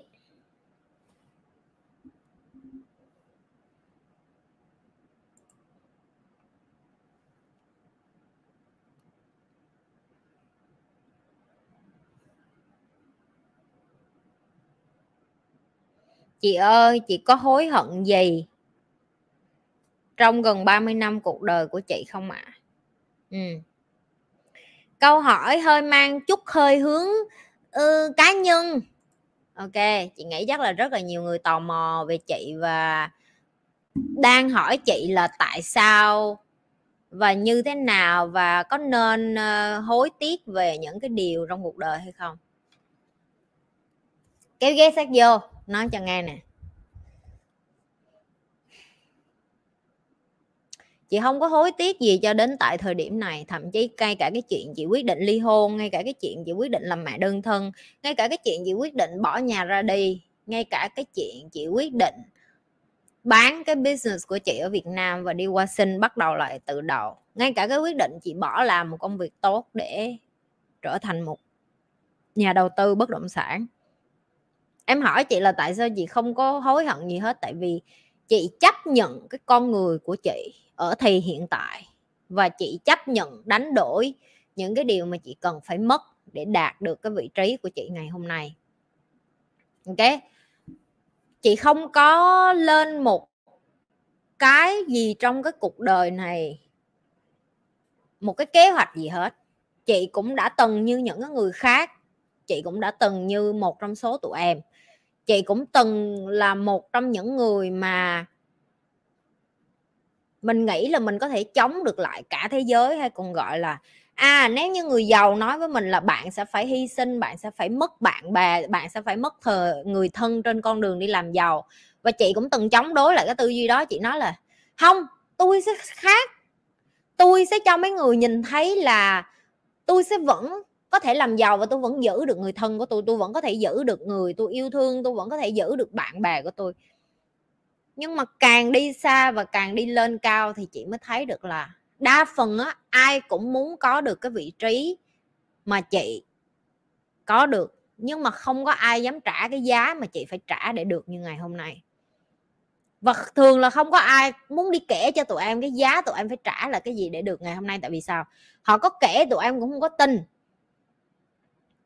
Chị ơi, chị có hối hận gì trong gần 30 năm cuộc đời của chị không ạ? Câu hỏi hơi mang chút hơi hướng cá nhân. Ok, chị nghĩ chắc là rất là nhiều người tò mò về chị và đang hỏi chị là tại sao và như thế nào và có nên hối tiếc về những cái điều trong cuộc đời hay không. Kéo ghé sát vô, nói cho nghe nè. Chị không có hối tiếc gì cho đến tại thời điểm này. Thậm chí ngay cả cái chuyện chị quyết định ly hôn, ngay cả cái chuyện chị quyết định làm mẹ đơn thân, ngay cả cái chuyện chị quyết định bỏ nhà ra đi, ngay cả cái chuyện chị quyết định bán cái business của chị ở Việt Nam và đi qua Sing bắt đầu lại từ đầu, ngay cả cái quyết định chị bỏ làm một công việc tốt để trở thành một nhà đầu tư bất động sản. Em hỏi chị là tại sao chị không có hối hận gì hết. Tại vì chị chấp nhận cái con người của chị ở thì hiện tại và chị chấp nhận đánh đổi những cái điều mà chị cần phải mất để đạt được cái vị trí của chị ngày hôm nay. Ok, chị không có lên một cái gì trong cái cuộc đời này, một cái kế hoạch gì hết. Chị cũng đã từng như những người khác, chị cũng đã từng như một trong số tụi em, chị cũng từng là một trong những người mà mình nghĩ là mình có thể chống được lại cả thế giới, hay còn gọi là nếu như người giàu nói với mình là bạn sẽ phải hy sinh, bạn sẽ phải mất bạn bè, bạn sẽ phải mất người thân trên con đường đi làm giàu. Và chị cũng từng chống đối lại cái tư duy đó. Chị nói là không, tôi sẽ khác, tôi sẽ cho mấy người nhìn thấy là tôi sẽ vẫn có thể làm giàu và tôi vẫn giữ được người thân của tôi vẫn có thể giữ được người tôi yêu thương, tôi vẫn có thể giữ được bạn bè của tôi. Nhưng mà càng đi xa và càng đi lên cao thì chị mới thấy được là đa phần á, ai cũng muốn có được cái vị trí mà chị có được, nhưng mà không có ai dám trả cái giá mà chị phải trả để được như ngày hôm nay. Và thường là không có ai muốn đi kể cho tụi em cái giá tụi em phải trả là cái gì để được ngày hôm nay. Tại vì sao? Họ có kể tụi em cũng không có tin.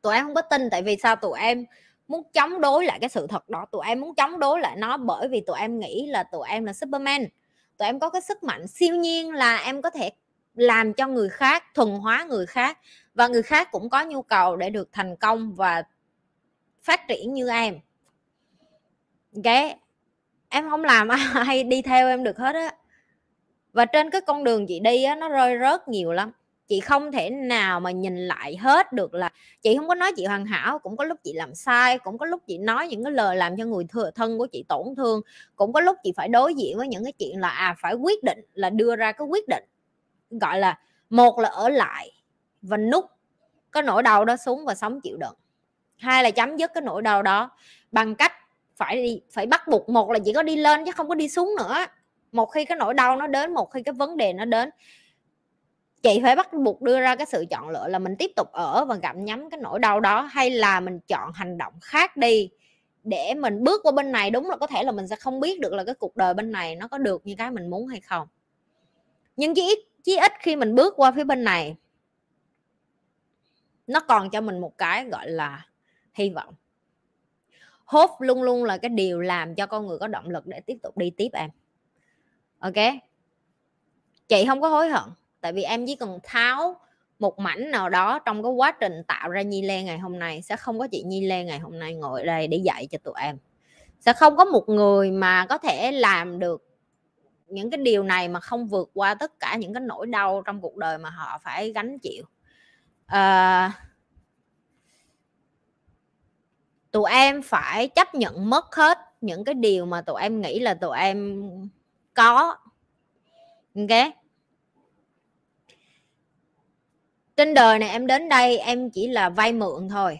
Tụi em không có tin tại vì sao? Tụi em muốn chống đối lại cái sự thật đó. Tụi em muốn chống đối lại nó bởi vì tụi em nghĩ là tụi em là Superman. Tụi em có cái sức mạnh siêu nhiên là em có thể làm cho người khác, thuần hóa người khác. Và người khác cũng có nhu cầu để được thành công và phát triển như em. Okay. Em không làm ai đi theo em được hết á. Và trên cái con đường chị đi á, nó rơi rớt nhiều lắm. Chị không thể nào mà nhìn lại hết được. Là chị không có nói chị hoàn hảo, cũng có lúc chị làm sai, cũng có lúc chị nói những cái lời làm cho người thân của chị tổn thương, cũng có lúc chị phải đối diện với những cái chuyện là phải quyết định, là đưa ra cái quyết định gọi là một là ở lại và nút cái nỗi đau đó xuống và sống chịu đựng, hai là chấm dứt cái nỗi đau đó bằng cách phải bắt buộc, một là chỉ có đi lên chứ không có đi xuống nữa. Một khi cái nỗi đau nó đến, một khi cái vấn đề nó đến, chị phải bắt buộc đưa ra cái sự chọn lựa là mình tiếp tục ở và gặm nhấm cái nỗi đau đó, hay là mình chọn hành động khác đi để mình bước qua bên này. Đúng là có thể là mình sẽ không biết được là cái cuộc đời bên này nó có được như cái mình muốn hay không, nhưng chí ít khi mình bước qua phía bên này, nó còn cho mình một cái gọi là hy vọng. Hope luôn luôn là cái điều làm cho con người có động lực để tiếp tục đi tiếp em. Ok. Chị không có hối hận. Tại vì em chỉ cần tháo một mảnh nào đó trong cái quá trình tạo ra Nhi Lê ngày hôm nay, sẽ không có chị Nhi Lê ngày hôm nay ngồi đây để dạy cho tụi em. Sẽ không có một người mà có thể làm được những cái điều này mà không vượt qua tất cả những cái nỗi đau trong cuộc đời mà họ phải gánh chịu. Tụi em phải chấp nhận mất hết những cái điều mà tụi em nghĩ là tụi em có. Ok. Trên đời này em đến đây em chỉ là vay mượn thôi.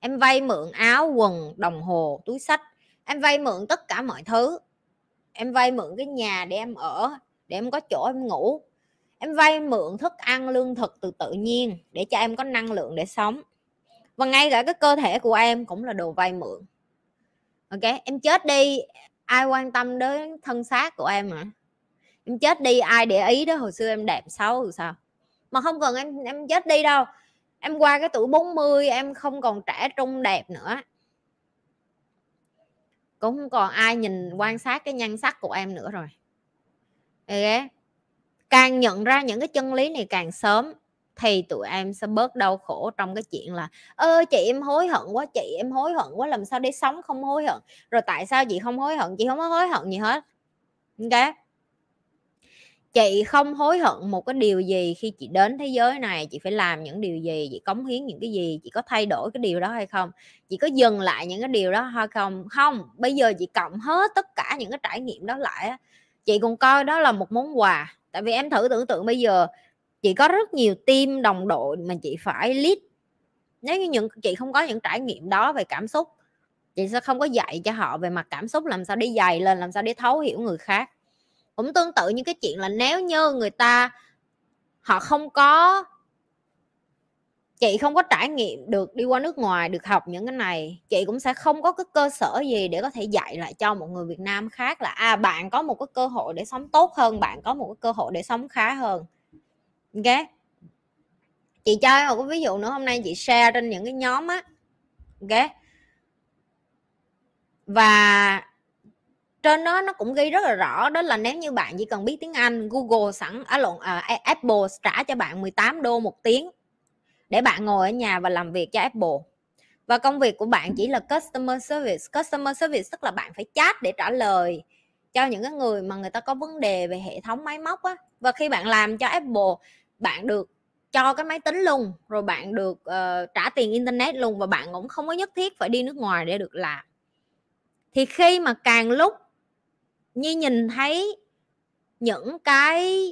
Em vay mượn áo, quần, đồng hồ, túi xách. Em vay mượn tất cả mọi thứ. Em vay mượn cái nhà để em ở, để em có chỗ em ngủ. Em vay mượn thức ăn, lương thực từ tự nhiên để cho em có năng lượng để sống. Và ngay cả cái cơ thể của em cũng là đồ vay mượn. Ok, em chết đi ai quan tâm đến thân xác của em hả? Em chết đi ai để ý đó, hồi xưa em đẹp xấu rồi sao? Mà không cần em chết đi đâu. Em qua cái tuổi 40 em không còn trẻ trung đẹp nữa. Cũng không còn ai quan sát cái nhan sắc của em nữa rồi. Ok. Càng nhận ra những cái chân lý này càng sớm thì tụi em sẽ bớt đau khổ trong cái chuyện là chị em hối hận quá, chị em hối hận quá, làm sao để sống không hối hận. Rồi tại sao chị không hối hận? Chị không có hối hận gì hết. Ok. Chị không hối hận một cái điều gì khi chị đến thế giới này. Chị phải làm những điều gì, chị cống hiến những cái gì, chị có thay đổi cái điều đó hay không, chị có dừng lại những cái điều đó hay không. Không, bây giờ chị cộng hết tất cả những cái trải nghiệm đó lại, chị còn coi đó là một món quà. Tại vì em thử tưởng tượng bây giờ chị có rất nhiều team đồng đội mà chị phải lead. Nếu như chị không có những trải nghiệm đó về cảm xúc, chị sẽ không có dạy cho họ về mặt cảm xúc, làm sao để dày lên, làm sao để thấu hiểu người khác. Cũng tương tự như cái chuyện là nếu như người ta chị không có trải nghiệm được đi qua nước ngoài, được học những cái này, chị cũng sẽ không có cái cơ sở gì để có thể dạy lại cho một người Việt Nam khác là bạn có một cái cơ hội để sống tốt hơn, bạn có một cái cơ hội để sống khá hơn. Ok. Chị cho em một cái ví dụ nữa, hôm nay chị share trên những cái nhóm á. Ok. Và trên đó nó cũng ghi rất là rõ, đó là nếu như bạn chỉ cần biết tiếng Anh, Google sẵn Apple trả cho bạn $18 một tiếng để bạn ngồi ở nhà và làm việc cho Apple. Và công việc của bạn chỉ là customer service. Customer service tức là bạn phải chat để trả lời cho những cái người mà người ta có vấn đề về hệ thống máy móc á. Và khi bạn làm cho Apple, bạn được cho cái máy tính luôn, rồi bạn được trả tiền internet luôn, và bạn cũng không có nhất thiết phải đi nước ngoài để được làm. Thì khi mà càng lúc Nhi nhìn thấy những cái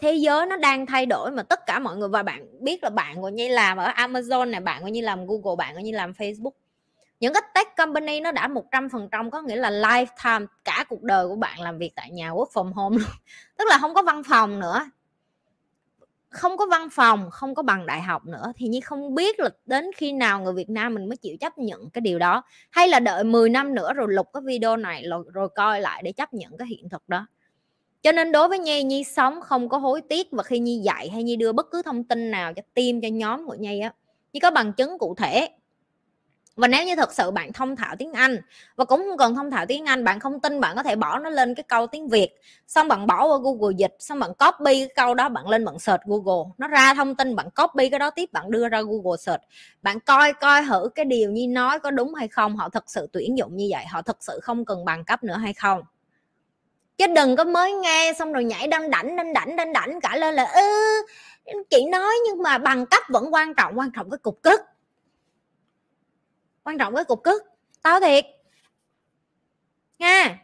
thế giới nó đang thay đổi mà tất cả mọi người, và bạn biết là bạn của Nhi làm ở Amazon này, bạn của Nhi làm Google, bạn của Nhi làm Facebook. Những cái tech company nó đã 100%, có nghĩa là lifetime, cả cuộc đời của bạn làm việc tại nhà, work from home. Tức là không có văn phòng nữa. không có văn phòng, không có bằng đại học nữa, thì Nhi không biết là đến khi nào người Việt Nam mình mới chịu chấp nhận cái điều đó, hay là đợi 10 năm nữa rồi lục cái video này rồi coi lại để chấp nhận cái hiện thực đó. Cho nên đối với Nhi, Nhi sống không có hối tiếc, và khi Nhi dạy hay Nhi đưa bất cứ thông tin nào cho team, cho nhóm của Nhi á, Nhi có bằng chứng cụ thể. Và nếu như thật sự bạn thông thạo tiếng Anh, và cũng không cần thông thạo tiếng Anh, bạn không tin, bạn có thể bỏ nó lên cái câu tiếng Việt, xong bạn bỏ qua Google dịch, xong bạn copy cái câu đó, bạn lên bạn search Google, nó ra thông tin, bạn copy cái đó tiếp, bạn đưa ra Google search, bạn coi thử cái điều Nhi nói có đúng hay không, họ thật sự tuyển dụng như vậy, họ thật sự không cần bằng cấp nữa hay không. Chứ đừng có mới nghe xong rồi nhảy đanh đảnh cả lên là chị nói nhưng mà bằng cấp vẫn quan trọng. Quan trọng cái cục cức tao thiệt nha.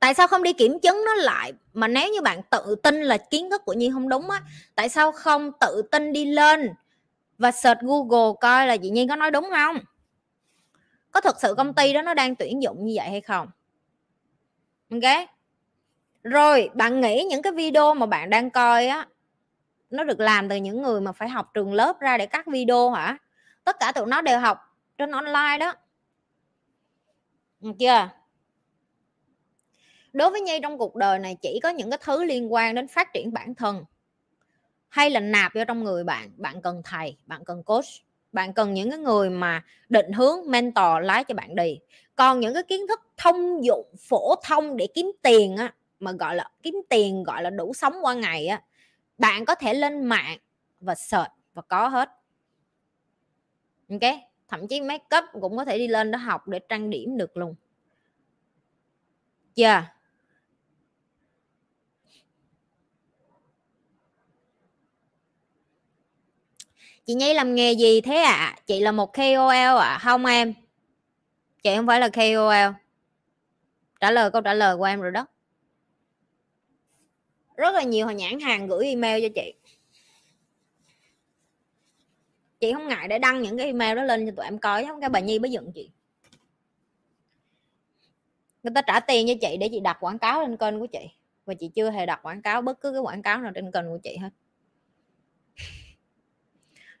Tại sao không đi kiểm chứng nó lại? Mà nếu như bạn tự tin là kiến thức của Nhi không đúng á, tại sao không tự tin đi lên và search Google coi là chị Nhi có nói đúng không, có thực sự công ty đó nó đang tuyển dụng như vậy hay không. Ok, rồi bạn nghĩ những cái video mà bạn đang coi á, nó được làm từ những người mà phải học trường lớp ra để cắt video hả? Tất cả tụi nó đều học trên online đó, được chưa? Đối với Nhi, trong cuộc đời này chỉ có những cái thứ liên quan đến phát triển bản thân hay là nạp vô trong người bạn, bạn cần thầy, bạn cần coach, bạn cần những cái người mà định hướng, mentor, lái cho bạn đi. Còn những cái kiến thức thông dụng phổ thông để kiếm tiền á, mà gọi là kiếm tiền, gọi là đủ sống qua ngày á, bạn có thể lên mạng và search và có hết. Ok, thậm chí make up cũng có thể đi lên đó học để trang điểm được luôn. Chưa? Yeah. Chị Nhi làm nghề gì thế ạ? À? Chị là một KOL ạ? À? Không em, chị không phải là KOL. Trả lời câu trả lời của em rồi đó. Rất là nhiều nhãn hàng gửi email cho chị. Chị không ngại để đăng những cái email đó lên cho tụi em coi, chứ không cái bà Nhi mới giận chị. Người ta trả tiền cho chị để chị đặt quảng cáo lên kênh của chị, và chị chưa hề đặt quảng cáo, bất cứ cái quảng cáo nào trên kênh của chị hết.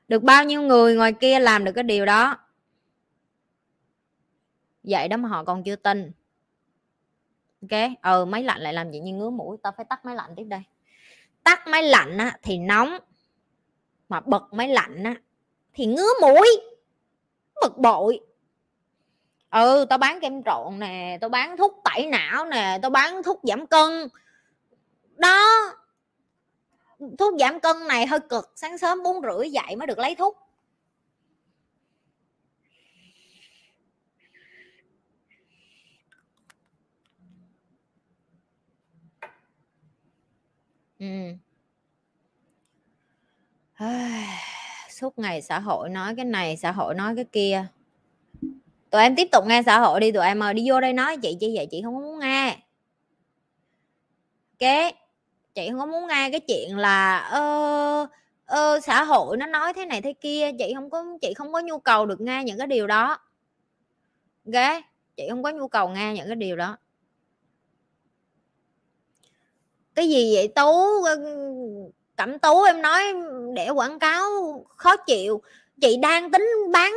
Được bao nhiêu người ngoài kia làm được cái điều đó vậy đó mà họ còn chưa tin. Ok, máy lạnh lại làm chị như ngứa mũi, tao phải tắt máy lạnh tiếp đây. Tắt máy lạnh á, thì nóng, mà bật máy lạnh á thì ngứa mũi, bực bội. Tao bán kem trộn nè, tao bán thuốc tẩy não nè, tao bán thuốc giảm cân đó. Thuốc giảm cân này hơi cực, sáng sớm 4:30 dậy mới được lấy thuốc. Suốt ngày xã hội nói cái này, xã hội nói cái kia. Tụi em tiếp tục nghe xã hội đi, tụi em ơi. Đi vô đây nói chị chi vậy, chị không muốn nghe. Cái chị không có muốn nghe cái chuyện là xã hội nó nói thế này thế kia, chị không có nhu cầu được nghe những cái điều đó. Ghê, chị không có nhu cầu nghe những cái điều đó. Cái gì vậy Tú? Cẩm Tú, em nói để quảng cáo khó chịu. Chị đang tính bán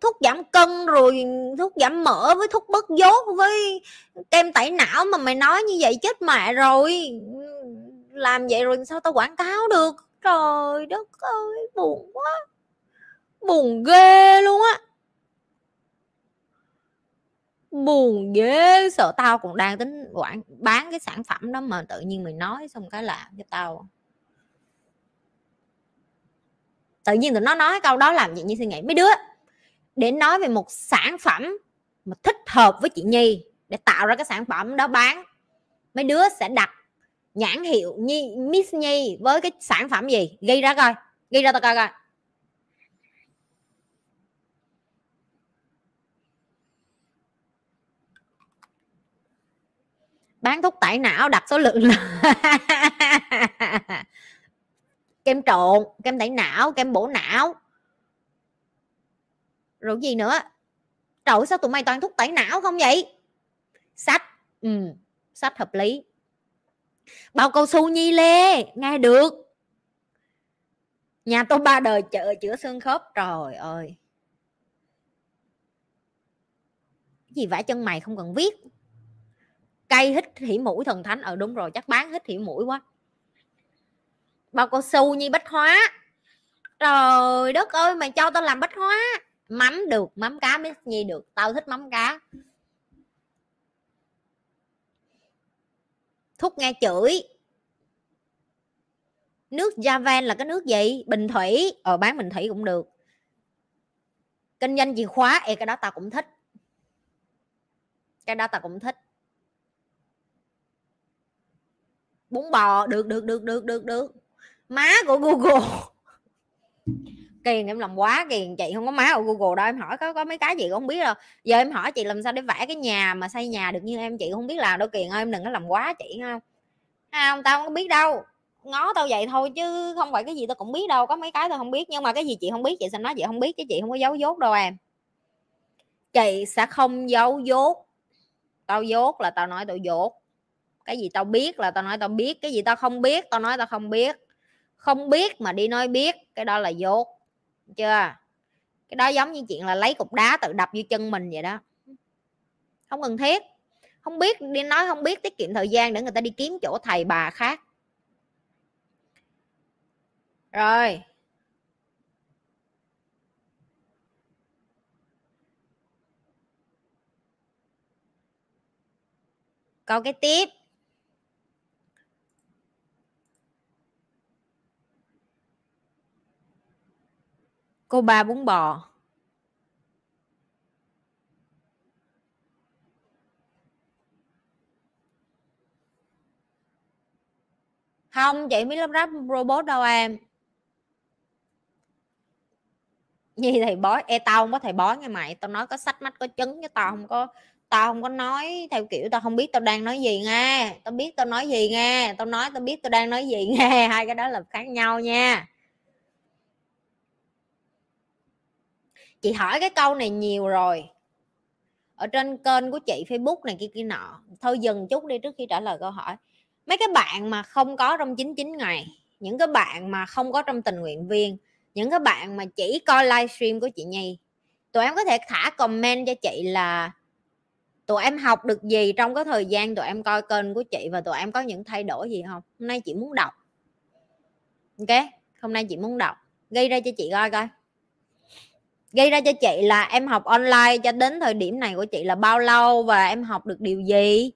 thuốc giảm cân rồi, thuốc giảm mỡ với thuốc bớt dốt với kem tẩy não mà mày nói như vậy chết mẹ rồi. Làm vậy rồi sao tao quảng cáo được? Trời đất ơi, buồn quá, buồn ghê luôn á, buồn ghê. Sợ tao cũng đang tính bán cái sản phẩm đó mà tự nhiên mày nói xong cái làm cho tao, tự nhiên tụi nó nói câu đó làm chị Nhi suy nghĩ. Mấy đứa để nói về một sản phẩm mà thích hợp với chị Nhi để tạo ra cái sản phẩm đó bán, mấy đứa sẽ đặt nhãn hiệu Nhi, Miss Nhi với cái sản phẩm gì, ghi ra coi, ghi ra tao coi coi. Bán thuốc tẩy não, đặt số lượng kem trộn, kem tẩy não, kem bổ não, rồi gì nữa. Trời ơi, sao tụi mày toàn thuốc tẩy não không vậy? Sách, sách hợp lý. Bao cao su Nhi Lê nghe được, Nhà tôi 3 đời chữa xương khớp. Trời ơi, cái gì vả chân mày không cần viết. Cây hít hỉ mũi thần thánh. Ờ đúng rồi, chắc bán hít hỉ mũi quá. Bao cao su như bách hóa. Trời đất ơi, mày cho tao làm bách hóa. Mắm được, mắm cá Miss Nhi được. Tao thích mắm cá. Thuốc nghe chửi. Nước Javan là cái nước gì? Bình thủy. Bán bình thủy cũng được. Kinh doanh chìa khóa. Cái đó tao cũng thích. Cái đó tao cũng thích. Bún bò. Được. Má của Google. Kiền em làm quá kiền. Chị không có má của Google đâu. Em hỏi có mấy cái chị cũng không biết đâu. Giờ em hỏi chị làm sao để vẽ cái nhà mà xây nhà được như em. Chị không biết làm đâu Kiền ơi. Em đừng có làm quá chị không. Không, tao không biết đâu. Ngó tao vậy thôi chứ không phải cái gì tao cũng biết đâu. Có mấy cái tao không biết. Nhưng mà cái gì chị không biết chị sẽ nói chị không biết. Chứ chị không có giấu dốt đâu em. Chị sẽ không giấu dốt. Tao dốt là tao nói tao dốt. Cái gì tao biết là tao nói tao biết. Cái gì tao không biết tao nói tao không biết. Không biết mà đi nói biết, cái đó là dốt. Chưa? Cái đó giống như chuyện là lấy cục đá tự đập vô chân mình vậy đó. Không cần thiết. Không biết đi nói không biết, tiết kiệm thời gian để người ta đi kiếm chỗ thầy bà khác. Rồi. Câu cái tiếp. Cô ba bún bò. Không, chị mới lắp ráp robot đâu em. Nhi thầy bói. Tao không có thầy bói nghe mày. Tao nói có sách mách có chứng chứ tao không có nói theo kiểu tao không biết tao đang nói gì nghe. Tao biết tao nói gì nghe. Tao nói tao biết tao đang nói gì nghe. Hai cái đó là khác nhau nha. Chị hỏi cái câu này nhiều rồi. Ở trên kênh của chị Facebook này kia kia nọ. Thôi dừng chút đi trước khi trả lời câu hỏi. Mấy cái bạn mà không có trong 99 ngày. Những cái bạn mà không có trong tình nguyện viên. Những cái bạn mà chỉ coi livestream của chị Nhi. Tụi em có thể thả comment cho chị là tụi em học được gì trong cái thời gian tụi em coi kênh của chị. Và tụi em có những thay đổi gì không. Hôm nay chị muốn đọc. Ok. Hôm nay chị muốn đọc. Ghi ra cho chị coi coi. Gây ra cho chị là em học online cho đến thời điểm này của chị là bao lâu và em học được điều gì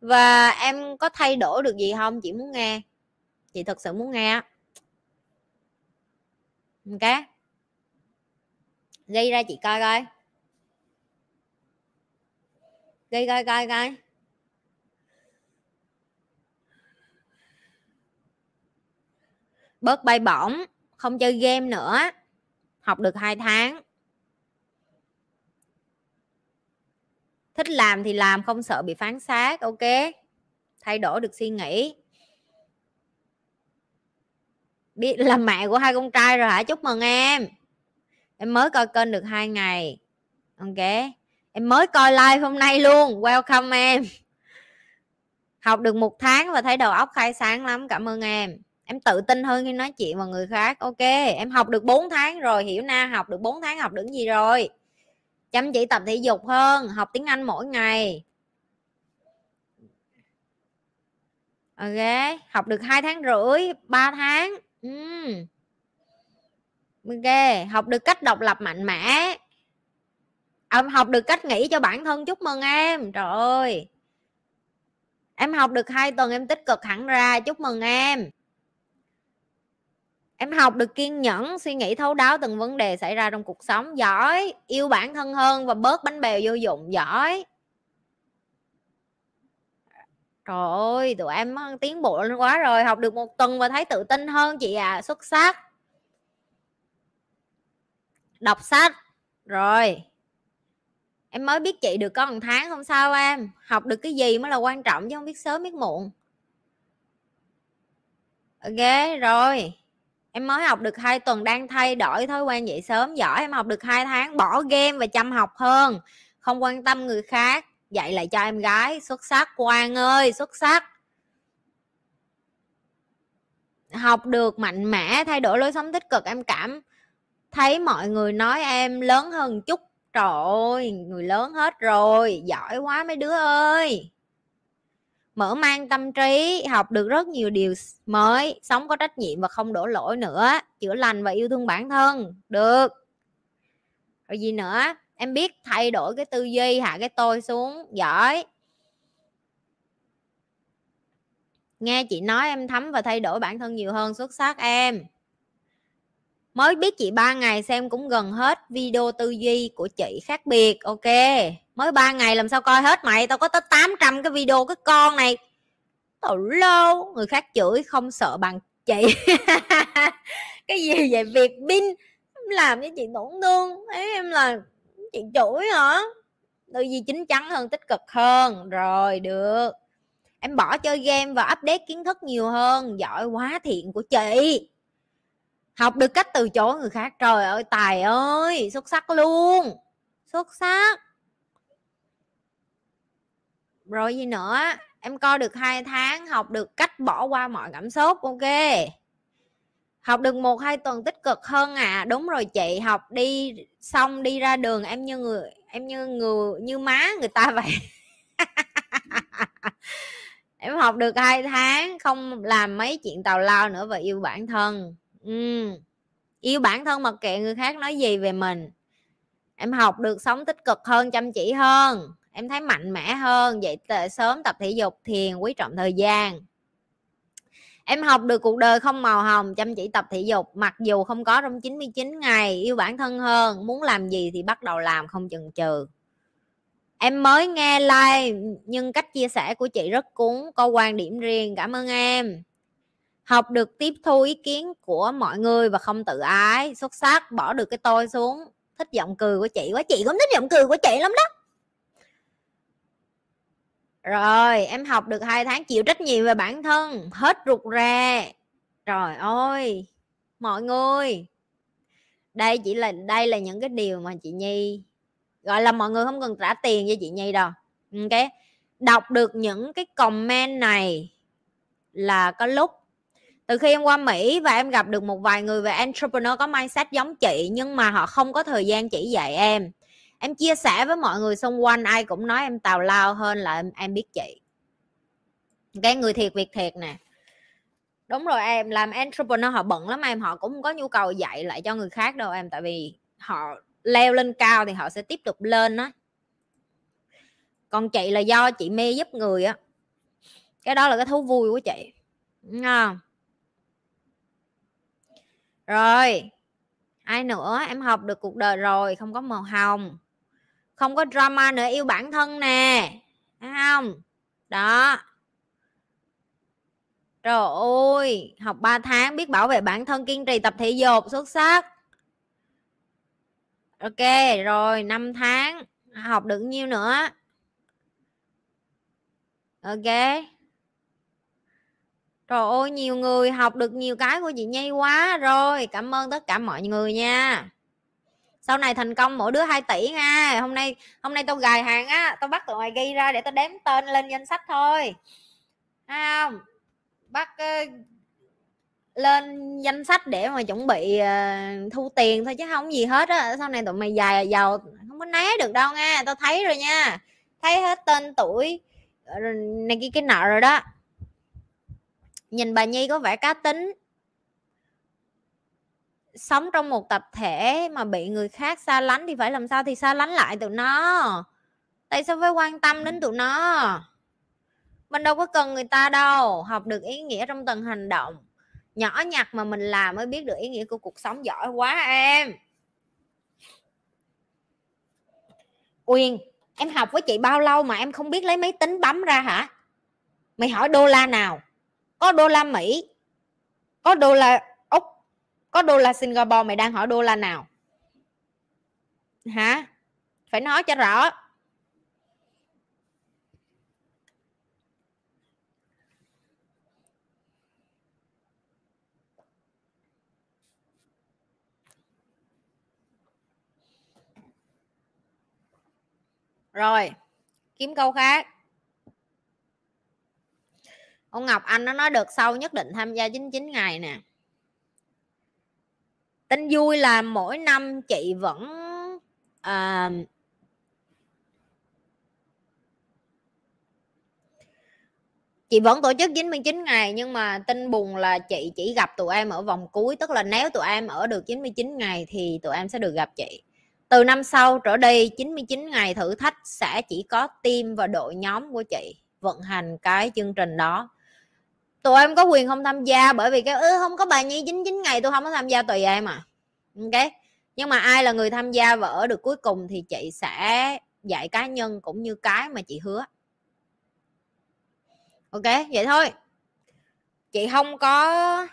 và em có thay đổi được gì không. Chị muốn nghe, chị thật sự muốn nghe. Ok, gây ra chị coi coi. Gây coi coi coi. Bớt bay bổng, không chơi game nữa, học được 2 tháng. Thích làm thì làm, không sợ bị phán xét. Ok, thay đổi được suy nghĩ. Biết làm mẹ của 2 con trai rồi hả? Chúc mừng em. Em mới coi kênh được 2 ngày. Ok, em mới coi live hôm nay luôn. Welcome em. Học được 1 tháng và thấy đầu óc khai sáng lắm. Cảm ơn em. Em tự tin hơn khi nói chuyện với người khác. Ok, em học được 4 tháng rồi. Hiểu Na học được 4 tháng học được gì rồi? Chăm chỉ tập thể dục hơn, học tiếng Anh mỗi ngày. Ok, học được 2 tháng rưỡi, 3 tháng. Ok, học được cách độc lập mạnh mẽ. Em học được cách nghĩ cho bản thân. Chúc mừng em. Trời ơi. Em học được 2 tuần em tích cực hẳn ra. Chúc mừng em. Em học được kiên nhẫn, suy nghĩ thấu đáo từng vấn đề xảy ra trong cuộc sống. Giỏi. Yêu bản thân hơn và bớt bánh bèo vô dụng. Giỏi. Trời ơi, tụi em tiến bộ lên quá rồi. Học được 1 tuần và thấy tự tin hơn chị à. Xuất sắc. Đọc sách. Rồi. Em mới biết chị được có 1 tháng không sao em. Học được cái gì mới là quan trọng chứ không biết sớm biết muộn. Ok, rồi. Em mới học được 2 tuần đang thay đổi thói quen dậy sớm. Giỏi. Em học được 2 tháng bỏ game và chăm học hơn, không quan tâm người khác, dạy lại cho em gái. Xuất sắc. Quang ơi, xuất sắc. học được mạnh mẽ, thay đổi lối sống tích cực. Em cảm thấy mọi người nói em lớn hơn chút. Trời ơi, người lớn hết rồi, giỏi quá mấy đứa ơi. Mở mang tâm trí, học được rất nhiều điều mới, sống có trách nhiệm và không đổ lỗi nữa, chữa lành và yêu thương bản thân. Được. Rồi gì nữa? Em biết thay đổi cái tư duy, hạ cái tôi xuống, giỏi. Nghe chị nói em thấm và thay đổi bản thân nhiều hơn, xuất sắc em. Mới biết chị 3 ngày xem cũng gần hết video tư duy của chị khác biệt. Ok. Mới 3 ngày làm sao coi hết mày. Tao có tới 800 cái video cái con này. Tao lâu. Người khác chửi không sợ bằng chị. Cái gì vậy? Việc pin làm với chị tổn thương. Thấy em là chị chửi hả? Tư duy chín chắn hơn, tích cực hơn. Rồi được. Em bỏ chơi game và update kiến thức nhiều hơn. Giỏi quá, thiện của chị. Học được cách từ chối người khác. Trời ơi, tài ơi, xuất sắc luôn. Xuất sắc. Rồi gì nữa? Em coi được 2 tháng, học được cách bỏ qua mọi cảm xúc. Ok. Học được 1-2 tuần tích cực hơn à. Đúng rồi chị, học đi xong đi ra đường em như má người ta vậy. Em học được 2 tháng, không làm mấy chuyện tào lao nữa và yêu bản thân. Yêu bản thân mặc kệ người khác nói gì về mình. Em học được sống tích cực hơn, chăm chỉ hơn. Em thấy mạnh mẽ hơn, dậy sớm, tập thể dục, thiền, quý trọng thời gian. Em học được cuộc đời không màu hồng, chăm chỉ tập thể dục mặc dù không có trong 99 ngày. Yêu bản thân hơn, muốn làm gì thì bắt đầu làm không chần chừ. Em mới nghe live nhưng cách chia sẻ của chị rất cuốn, có quan điểm riêng. Cảm ơn em. Học được tiếp thu ý kiến của mọi người và không tự ái. Xuất sắc, bỏ được cái tôi xuống. Thích giọng cười của chị quá. Chị cũng thích giọng cười của chị lắm đó. Rồi, em học được 2 tháng, chịu trách nhiệm về bản thân. Hết rụt rè. Trời ơi, mọi người. Đây là những cái điều mà chị Nhi gọi là mọi người không cần trả tiền cho chị Nhi đâu. Ok. Đọc được những cái comment này là có lúc từ khi em qua Mỹ và em gặp được một vài người về entrepreneur có mindset giống chị, nhưng mà họ không có thời gian chỉ dạy em. Em chia sẻ với mọi người xung quanh, ai cũng nói em tào lao hơn là em biết chị. Cái người thiệt việc thiệt nè. Đúng rồi em, làm entrepreneur họ bận lắm em. Họ cũng không có nhu cầu dạy lại cho người khác đâu em. Tại vì họ leo lên cao thì họ sẽ tiếp tục lên đó. Còn chị là do chị mê giúp người á. Cái đó là cái thú vui của chị. Đúng không? Rồi, ai nữa? Em học được cuộc đời rồi, không có màu hồng, không có drama nữa, yêu bản thân nè, thấy không? Đó. Trời ơi, học 3 tháng, biết bảo vệ bản thân, kiên trì tập thể dục, xuất sắc. Ok, rồi 5 tháng, học được nhiêu nữa? Ok. Trời ơi, nhiều người học được nhiều cái của chị Nhi quá. Rồi, cảm ơn tất cả mọi người nha. Sau này thành công mỗi đứa 2 tỷ nha. Hôm nay tao gài hàng á, tao bắt tụi mày ghi ra để tao đếm tên lên danh sách thôi. À, bắt lên danh sách để mà chuẩn bị thu tiền thôi chứ không gì hết á. Sau này tụi mày giàu không có né được đâu nha. Tao thấy rồi nha. Thấy hết tên tuổi này kia cái nợ rồi đó. Nhìn bà Nhi có vẻ cá tính. Sống trong một tập thể mà bị người khác xa lánh thì phải làm sao thì xa lánh lại tụi nó. Tại sao phải quan tâm đến tụi nó? Mình đâu có cần người ta đâu. Học được ý nghĩa trong từng hành động. Nhỏ nhặt mà mình làm mới biết được ý nghĩa của cuộc sống. Giỏi quá em. Uyên, em học với chị bao lâu mà em không biết lấy máy tính bấm ra hả? Mày hỏi đô la nào? Có đô la Mỹ, có đô la Úc, có đô la Singapore. Mày đang hỏi đô la nào? Hả? Phải nói cho rõ. Rồi, kiếm câu khác. Ông Ngọc Anh nó nói được sâu nhất định tham gia 99 ngày nè. Tin vui là mỗi năm chị vẫn chị vẫn tổ chức 99 ngày, nhưng mà tin buồn là chị chỉ gặp tụi em ở vòng cuối. Tức là nếu tụi em ở được 99 ngày thì tụi em sẽ được gặp chị. Từ năm sau trở đi, 99 ngày thử thách sẽ chỉ có team và đội nhóm của chị vận hành cái chương trình đó. Tụi em có quyền không tham gia, bởi vì cái không có bà Nhi 99 ngày tôi không có tham gia, tùy em à. Ok. Nhưng mà ai là người tham gia và ở được cuối cùng thì chị sẽ dạy cá nhân cũng như cái mà chị hứa. Ok, vậy thôi. Chị không có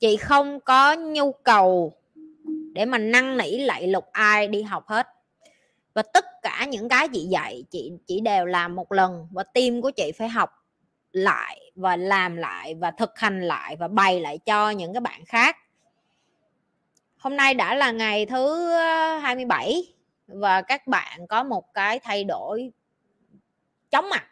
chị không có nhu cầu để mà năn nỉ lạy lục ai đi học hết. Và tất cả những cái chị dạy chị chỉ đều làm một lần, và team của chị phải học lại và làm lại và thực hành lại và bày lại cho những cái bạn khác. Hôm nay đã là ngày thứ 27 và các bạn có một cái thay đổi chóng mặt.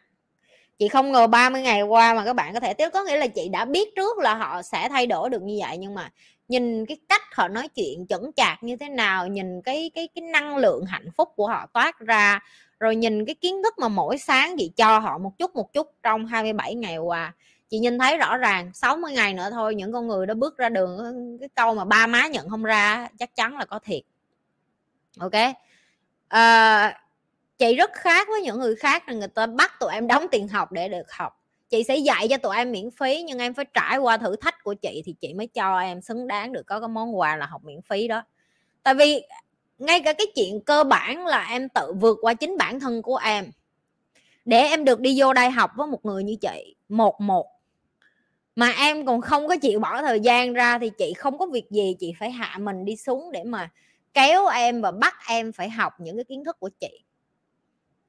Chị không ngờ 30 ngày qua mà các bạn có thể tiếp, có nghĩa là chị đã biết trước là họ sẽ thay đổi được như vậy, nhưng mà nhìn cái cách họ nói chuyện chững chạc như thế nào, nhìn cái năng lượng hạnh phúc của họ toát ra, rồi nhìn cái kiến thức mà mỗi sáng chị cho họ một chút trong 27 ngày qua, chị nhìn thấy rõ ràng. 60 ngày nữa thôi những con người đó bước ra đường, cái câu mà ba má nhận không ra chắc chắn là có thiệt. Ok. Chị rất khác với những người khác là người ta bắt tụi em đóng tiền học để được học. Chị sẽ dạy cho tụi em miễn phí, nhưng em phải trải qua thử thách của chị thì chị mới cho em xứng đáng được có cái món quà là học miễn phí đó. Tại vì ngay cả cái chuyện cơ bản là em tự vượt qua chính bản thân của em để em được đi vô đại học với một người như chị một mà em còn không có chịu bỏ thời gian ra thì chị không có việc gì chị phải hạ mình đi xuống để mà kéo em và bắt em phải học những cái kiến thức của chị.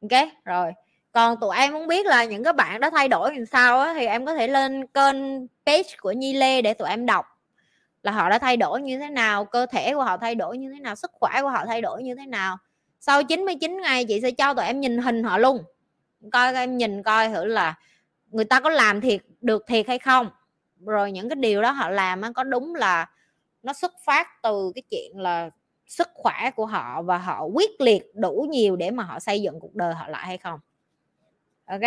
Ok, rồi. Còn tụi em muốn biết là những các bạn đã thay đổi làm sao á, thì em có thể lên kênh page của Nhi Lê để tụi em đọc là họ đã thay đổi như thế nào, cơ thể của họ thay đổi như thế nào, sức khỏe của họ thay đổi như thế nào. Sau 99 ngày chị sẽ cho tụi em nhìn hình họ luôn, coi các em nhìn coi thử là người ta có làm thiệt được thiệt hay không, rồi những cái điều đó họ làm á, có đúng là nó xuất phát từ cái chuyện là sức khỏe của họ và họ quyết liệt đủ nhiều để mà họ xây dựng cuộc đời họ lại hay không. Ok.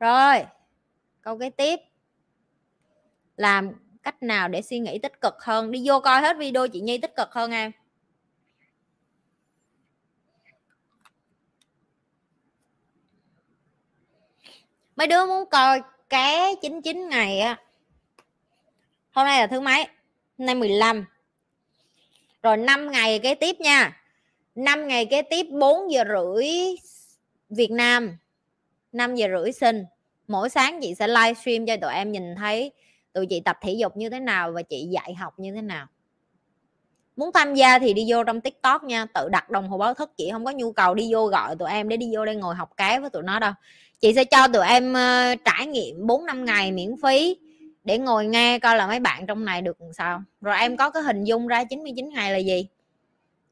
Rồi. Câu kế tiếp. Làm cách nào để suy nghĩ tích cực hơn? Đi vô coi hết video chị Nhi tích cực hơn em. Mấy đứa muốn coi cái 99 ngày á. Hôm nay là thứ mấy? Hôm nay 15. Rồi 5 ngày kế tiếp nha. 5 ngày kế tiếp 4 giờ rưỡi Việt Nam, 5 giờ rưỡi Sing. Mỗi sáng chị sẽ livestream cho tụi em nhìn thấy tụi chị tập thể dục như thế nào và chị dạy học như thế nào. Muốn tham gia thì đi vô trong TikTok nha, tự đặt đồng hồ báo thức. Chị không có nhu cầu đi vô gọi tụi em để đi vô đây ngồi học cái với tụi nó đâu. Chị sẽ cho tụi em trải nghiệm 4-5 ngày miễn phí để ngồi nghe coi là mấy bạn trong này được làm sao. Rồi em có cái hình dung ra 99 ngày là gì.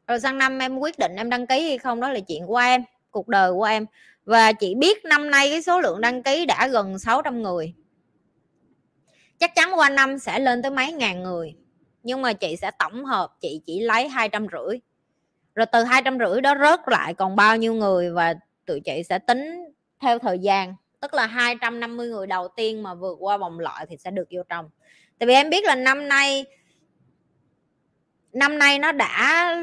Rồi sang năm em quyết định em đăng ký hay không, đó là chuyện của em, cuộc đời của em. Và chị biết năm nay cái số lượng đăng ký đã gần 600 người. Chắc chắn qua năm sẽ lên tới mấy ngàn người. Nhưng mà chị sẽ tổng hợp, chị chỉ lấy 250. Rồi từ 250 đó rớt lại còn bao nhiêu người và tụi chị sẽ tính theo thời gian. Tức là 250 người đầu tiên mà vượt qua vòng loại thì sẽ được vô trong. Tại vì em biết là năm nay nó đã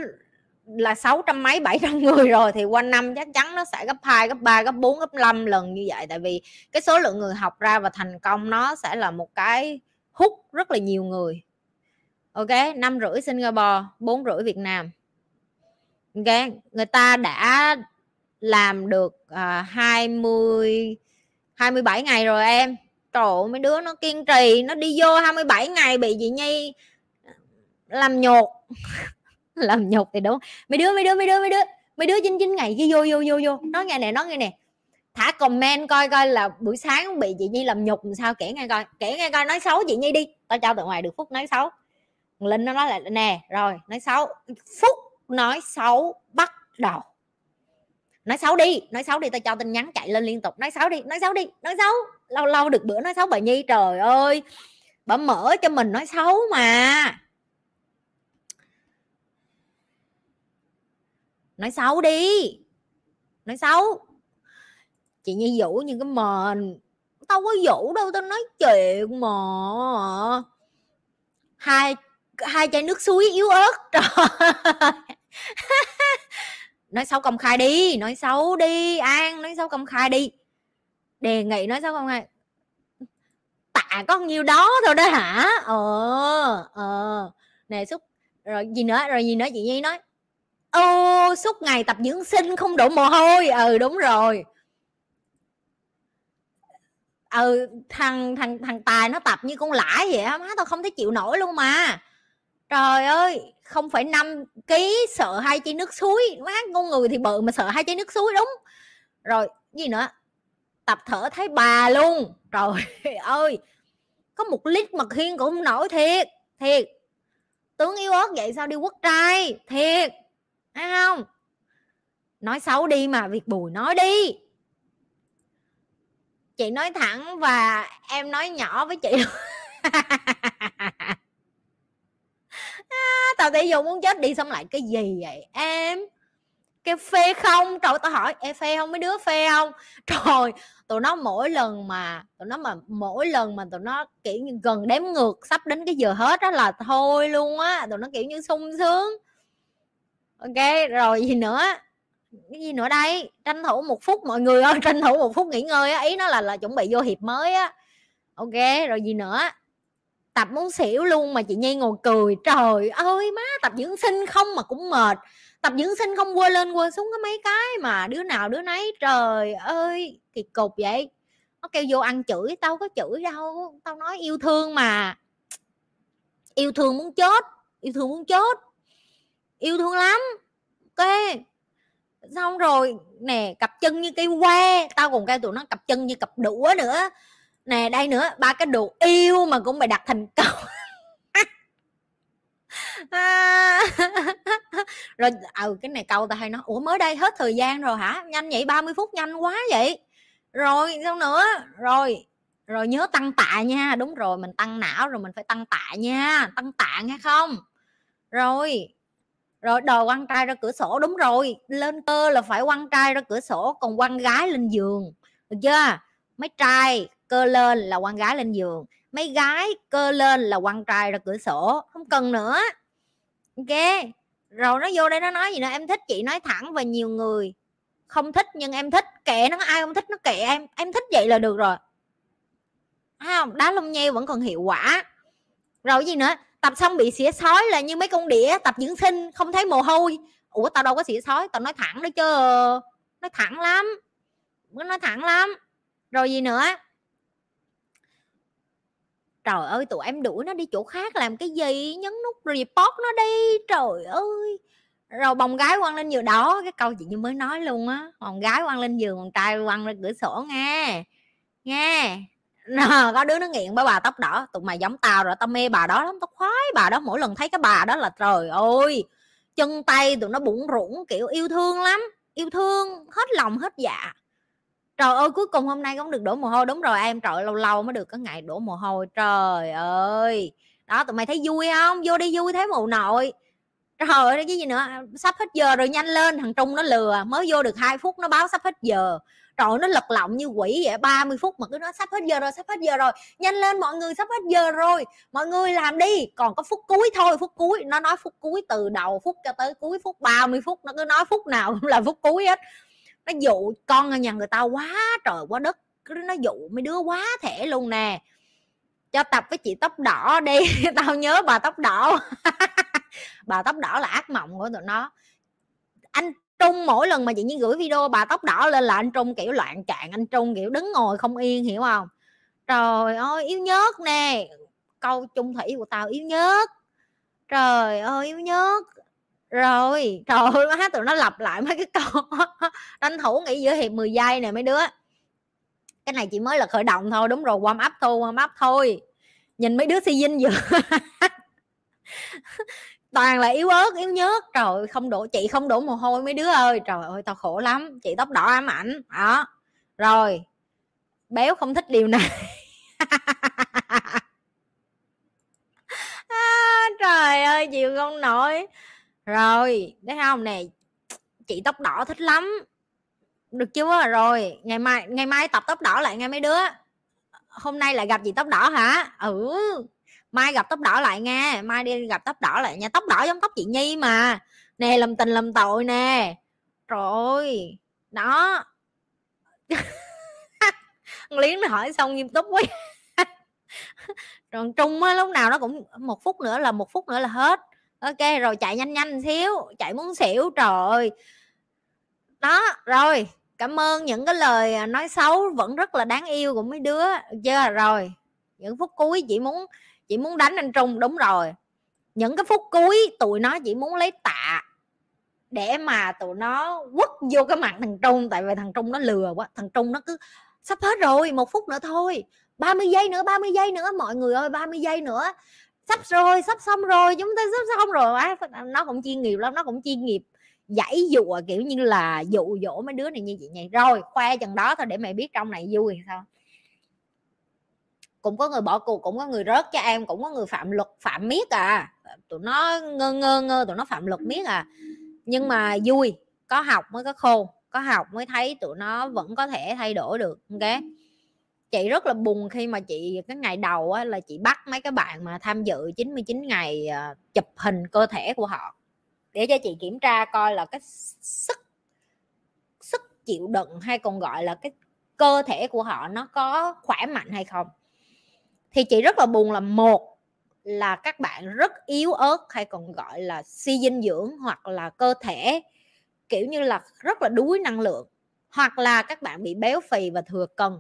là 600 mấy 700 người rồi thì qua năm chắc chắn nó sẽ gấp 2, gấp 3, gấp 4, gấp 5 lần như vậy. Tại vì cái số lượng người học ra và thành công nó sẽ là một cái hút rất là nhiều người. Ok, 5 rưỡi Singapore, 4 rưỡi Việt Nam. Ok, người ta đã làm được 27 ngày rồi em. Trời ơi, mấy đứa nó kiên trì, nó đi vô 27 ngày bị chị Nhi làm nhột. Làm nhột thì đúng. Mấy đứa 99 ngày kia vô. Nói nghe nè. Thả comment coi là buổi sáng bị chị Nhi làm nhục làm sao, kể nghe coi nói xấu chị Nhi đi. Tao cho tụi ngoài được phút nói xấu. Linh nó nói là nè, rồi nói xấu. Phút nói xấu bắt đầu. Nói xấu đi, nói xấu đi, tao cho tin nhắn chạy lên liên tục. Nói xấu đi, nói xấu đi, nói xấu. Lâu lâu được bữa nói xấu bà Nhi, trời ơi, bà mở cho mình nói xấu mà. Nói xấu đi, nói xấu. Chị Nhi Vũ như cái mền. Tao có Vũ đâu, tao nói chuyện mà. Hai chai nước suối yếu ớt. Trời ơi. Nói xấu công khai đi, nói xấu đi An, nói xấu công khai đi. Đề nghị nói xấu công khai. Tạ có nhiêu đó thôi đó hả. Nè Xúc. Rồi gì nữa chị Nhi nói. Ô suốt ngày tập dưỡng sinh không đổ mồ hôi. Ừ đúng rồi. Ừ thằng Tài nó tập như con lãi vậy á. Má tao không thể chịu nổi luôn mà. Trời ơi, 0,5 kg sợ hai chai nước suối. Má con người thì bự mà sợ hai chai nước suối đúng. Rồi, gì nữa? Tập thở thấy bà luôn. Trời ơi. Có 1 lít mật hiên cũng không nổi thiệt, thiệt. Tướng yếu ớt vậy sao đi quất trai, thiệt. Thấy không? Nói xấu đi mà Việt Bùi nói đi. Chị nói thẳng và em nói nhỏ với chị. Tao tự dùng muốn chết đi, xong lại cái gì vậy em, cái phê không. Trời tao hỏi em phê không, mấy đứa phê không. Trời, tụi nó mỗi lần mà tụi nó kiểu như gần đếm ngược sắp đến cái giờ hết đó là thôi luôn á. Tụi nó kiểu như sung sướng. Ok rồi gì nữa, cái gì nữa đây. Tranh thủ 1 phút mọi người ơi, tranh thủ 1 phút nghỉ ngơi á. Ý nó là chuẩn bị vô hiệp mới á. Ok rồi gì nữa. Tập muốn xỉu luôn mà chị Nhi ngồi cười. Trời ơi má, tập dưỡng sinh không mà cũng mệt. Tập dưỡng sinh không quơ lên quơ xuống có mấy cái mà đứa nào đứa nấy. Trời ơi kỳ cục vậy. Nó kêu vô ăn chửi, tao có chửi đâu. Tao nói yêu thương mà. Yêu thương muốn chết. Yêu thương muốn chết. Yêu thương lắm. Ok. Xong rồi nè, cặp chân như cây que. Tao còn kêu tụi nó cặp chân như cặp đũa nữa. Nè đây nữa, 3 cái đồ yêu mà cũng mày đặt thành câu. Rồi cái này câu tao hay nói, ủa mới đây hết thời gian rồi hả, nhanh vậy, 30 phút nhanh quá vậy. Rồi sao nữa. Rồi nhớ tăng tạ nha. Đúng rồi, mình tăng não rồi mình phải tăng tạ nha. Tăng tạ nghe không. Rồi đòi quăng trai ra cửa sổ. Đúng rồi, lên cơ là phải quăng trai ra cửa sổ, còn quăng gái lên giường. Được chưa. Mấy trai cơ lên là quăng gái lên giường, mấy gái cơ lên là quăng trai ra cửa sổ, không cần nữa. Ok. Rồi nó vô đây nó nói gì nữa, em thích chị nói thẳng và nhiều người không thích nhưng em thích. Kệ nó, ai không thích nó kệ em thích vậy là được rồi. Không, đá lông nheo vẫn còn hiệu quả. Rồi gì nữa, tập xong bị xỉa sói là như mấy con đĩa tập dưỡng sinh không thấy mồ hôi. Ủa tao đâu có xỉa sói, tao nói thẳng đó chứ. Nói thẳng lắm. Rồi gì nữa. Trời ơi tụi em đuổi nó đi chỗ khác làm cái gì, nhấn nút report nó đi. Trời ơi. Rồi bồng gái quăng lên giường đó, cái câu chị như mới nói luôn á. Bồng gái quăng lên giường, con trai quăng lên cửa sổ nghe. Nào, có đứa nó nghiện bà tóc đỏ. Tụi mày giống tao rồi, tao mê bà đó lắm, tao khoái bà đó. Mỗi lần thấy cái bà đó là trời ơi, chân tay tụi nó bủn rủn kiểu yêu thương lắm, yêu thương hết lòng hết dạ. Trời ơi cuối cùng hôm nay cũng được đổ mồ hôi. Đúng rồi em, trời lâu lâu mới được có ngày đổ mồ hôi. Trời ơi. Đó tụi mày thấy vui không? Vô đi vui thế mụ nội. Trời ơi cái gì nữa. Sắp hết giờ rồi nhanh lên. Thằng Trung nó lừa. Mới vô được 2 phút nó báo sắp hết giờ. Trời ơi, nó lật lọng như quỷ vậy. 30 phút mà cứ nói sắp hết giờ rồi. Nhanh lên mọi người, sắp hết giờ rồi. Mọi người làm đi. Còn có phút cuối thôi, phút cuối. Nó nói phút cuối từ đầu phút cho tới cuối phút 30 phút. Nó cứ nói phút nào cũng là phút cuối hết. Nó dụ con nhà người ta quá trời quá đất. Nó dụ mấy đứa quá thể luôn nè. Cho tập với chị tóc đỏ đi. Tao nhớ bà tóc đỏ. Bà tóc đỏ là ác mộng của tụi nó. Anh Trung mỗi lần mà chị Nhi gửi video bà tóc đỏ lên là anh Trung kiểu loạn trạng. Anh Trung kiểu đứng ngồi không yên, hiểu không. Trời ơi yếu nhớt nè. Câu chung thủy của tao yếu nhớt. Trời ơi yếu nhớt. Rồi trời ơi má, tụi nó lặp lại mấy cái câu. Tranh thủ nghỉ giữa hiệp 10 giây nè mấy đứa. Cái này chỉ mới là khởi động thôi. Đúng rồi, warm up thôi. Nhìn mấy đứa si dinh vừa toàn là yếu ớt yếu nhớt, trời không đổ, chị không đổ mồ hôi mấy đứa ơi, trời ơi tao khổ lắm, chị tóc đỏ ám ảnh đó. Rồi béo không thích điều này. À, trời ơi chịu không nổi. Rồi thấy không nè, chị tóc đỏ thích lắm, được chưa? Rồi ngày mai tập tóc đỏ lại nghe mấy đứa. Hôm nay lại gặp chị tóc đỏ hả? Ừ, mai gặp tóc đỏ lại nghe, mai đi gặp tóc đỏ lại nha. Tóc đỏ giống tóc chị Nhi mà nè, làm tình làm tội nè, trời ơi đó. Liến nó hỏi xong nghiêm túc quá. Rồi Trung á, lúc nào nó cũng một phút nữa là hết. Ok rồi, chạy nhanh nhanh xíu, chạy muốn xỉu trời ơi. Đó rồi, cảm ơn những cái lời nói xấu vẫn rất là đáng yêu của mấy đứa chưa. Rồi những phút cuối chị muốn đánh anh Trung, đúng rồi, những cái phút cuối tụi nó chỉ muốn lấy tạ để mà tụi nó quất vô cái mặt thằng Trung, tại vì thằng Trung nó lừa quá. Thằng Trung nó cứ sắp hết rồi, 1 phút nữa thôi, 30 giây nữa mọi người ơi, 30 giây nữa sắp rồi, sắp xong rồi, chúng ta sắp xong rồi. Nó cũng chuyên nghiệp lắm, nó cũng chuyên nghiệp giải dụa, kiểu như là dụ dỗ mấy đứa này như vậy nhỉ. Rồi khoe chừng đó thôi để mày biết trong này vui sao. Cũng có người bỏ cuộc, cũng có người rớt cho em, cũng có người phạm luật phạm miết à, tụi nó ngơ tụi nó phạm luật miết à. Nhưng mà vui, có học mới có khôn, có học mới thấy tụi nó vẫn có thể thay đổi được. Ok, chị rất là buồn khi mà chị cái ngày đầu á, là chị bắt mấy cái bạn mà tham dự 99 ngày chụp hình cơ thể của họ để cho chị kiểm tra coi là cái sức chịu đựng, hay còn gọi là cái cơ thể của họ nó có khỏe mạnh hay không. Thì chị rất là buồn là một là các bạn rất yếu ớt, hay còn gọi là suy dinh dưỡng, hoặc là cơ thể kiểu như là rất là đuối năng lượng, hoặc là các bạn bị béo phì và thừa cân.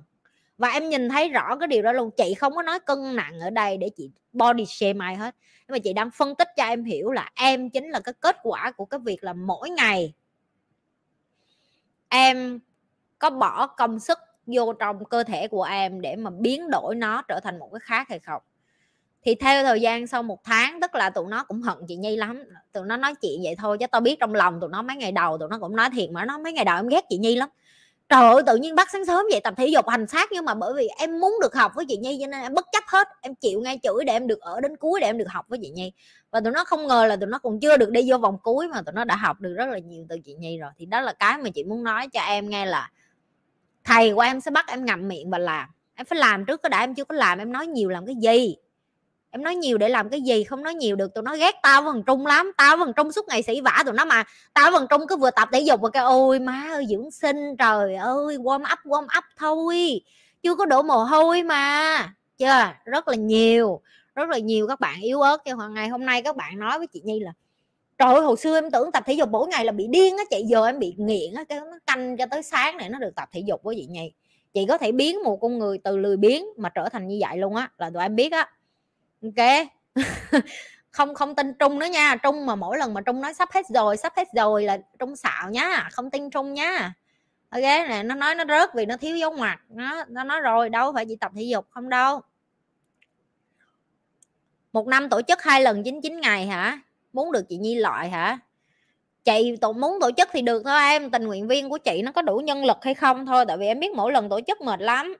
Và em nhìn thấy rõ cái điều đó luôn. Chị không có nói cân nặng ở đây để chị body shame ai hết, nhưng mà chị đang phân tích cho em hiểu là em chính là cái kết quả của cái việc là mỗi ngày em có bỏ công sức vô trong cơ thể của em để mà biến đổi nó trở thành một cái khác hay không. Thì theo thời gian sau 1 tháng, tức là tụi nó cũng hận chị Nhi lắm. Tụi nó nói chuyện vậy thôi chứ tao biết trong lòng tụi nó mấy ngày đầu tụi nó cũng nói thiệt mà, nó mấy ngày đầu em ghét chị Nhi lắm. Trời ơi tự nhiên bắt sáng sớm vậy tập thể dục hành xác, nhưng mà bởi vì em muốn được học với chị Nhi cho nên em bất chấp hết, em chịu nghe chửi để em được ở đến cuối, để em được học với chị Nhi. Và tụi nó không ngờ là tụi nó còn chưa được đi vô vòng cuối mà tụi nó đã học được rất là nhiều từ chị Nhi rồi. Thì đó là cái mà chị muốn nói cho em nghe là thầy của em sẽ bắt em ngậm miệng và làm. Em phải làm trước cái đã, em chưa có làm em nói nhiều làm cái gì, em nói nhiều để làm cái gì, không nói nhiều được. Tụi nó ghét tao với thằng Trung lắm, tao với thằng Trung suốt ngày sỉ vả tụi nó, mà tao với thằng Trung cứ vừa tập thể dục mà kêu ôi má ơi dưỡng sinh, trời ơi warm up thôi, chưa có đổ mồ hôi mà chưa. Rất là nhiều các bạn yếu ớt. Ngày hôm nay các bạn nói với chị Nhi là trời ơi hồi xưa em tưởng tập thể dục mỗi ngày là bị điên á chị, giờ em bị nghiện á, cái nó canh cho tới sáng này nó được tập thể dục với chị Nhi. Chị có thể biến một con người từ lười biếng mà trở thành như vậy luôn á, là tụi em biết á. Ok. Không tin Trung nữa nha. Trung mà mỗi lần mà Trung nói sắp hết rồi là Trung xạo nhá, không tin Trung nha. Ok nè, nó nói nó rớt vì nó thiếu dấu ngoặc, nó nói rồi đâu phải chỉ tập thể dục không đâu. 1 năm tổ chức 2 lần 99 ngày hả? Muốn được chị Nhi loại hả? Chị muốn tổ chức thì được thôi em, tình nguyện viên của chị nó có đủ nhân lực hay không thôi, tại vì em biết mỗi lần tổ chức mệt lắm.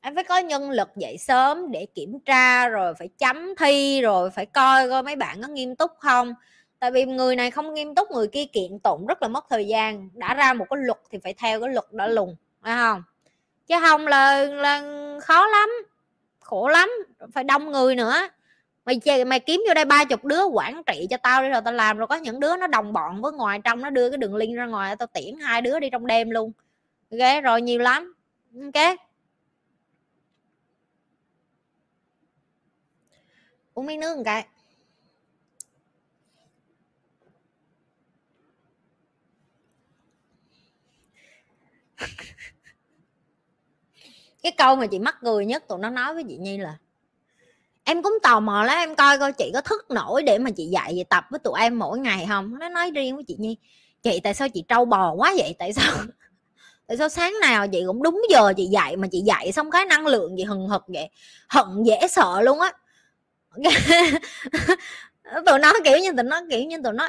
Em phải có nhân lực dậy sớm để kiểm tra, rồi phải chấm thi, rồi phải coi mấy bạn có nghiêm túc không. Tại vì người này không nghiêm túc, người kia kiện tụng, rất là mất thời gian. Đã ra một cái luật thì phải theo cái luật đó luôn, phải không? Chứ không là khó lắm, khổ lắm, phải đông người nữa. Mày kiếm vô đây 30 đứa quản trị cho tao đi rồi tao làm. Rồi có những đứa nó đồng bọn với ngoài trong, nó đưa cái đường link ra ngoài, tao tiễn 2 đứa đi trong đêm luôn. Ok, rồi nhiều lắm. Ok. Uống miếng nước một cái. Cái câu mà chị mắc cười nhất tụi nó nói với chị Nhi là em cũng tò mò lắm, em coi coi chị có thức nổi để mà chị dạy về tập với tụi em mỗi ngày không. Nó nói riêng với chị Nhi, chị tại sao chị trâu bò quá vậy, tại sao sáng nào chị cũng đúng giờ chị dạy, mà chị dạy xong cái năng lượng chị hừng hực vậy, hận dễ sợ luôn á. tụi nó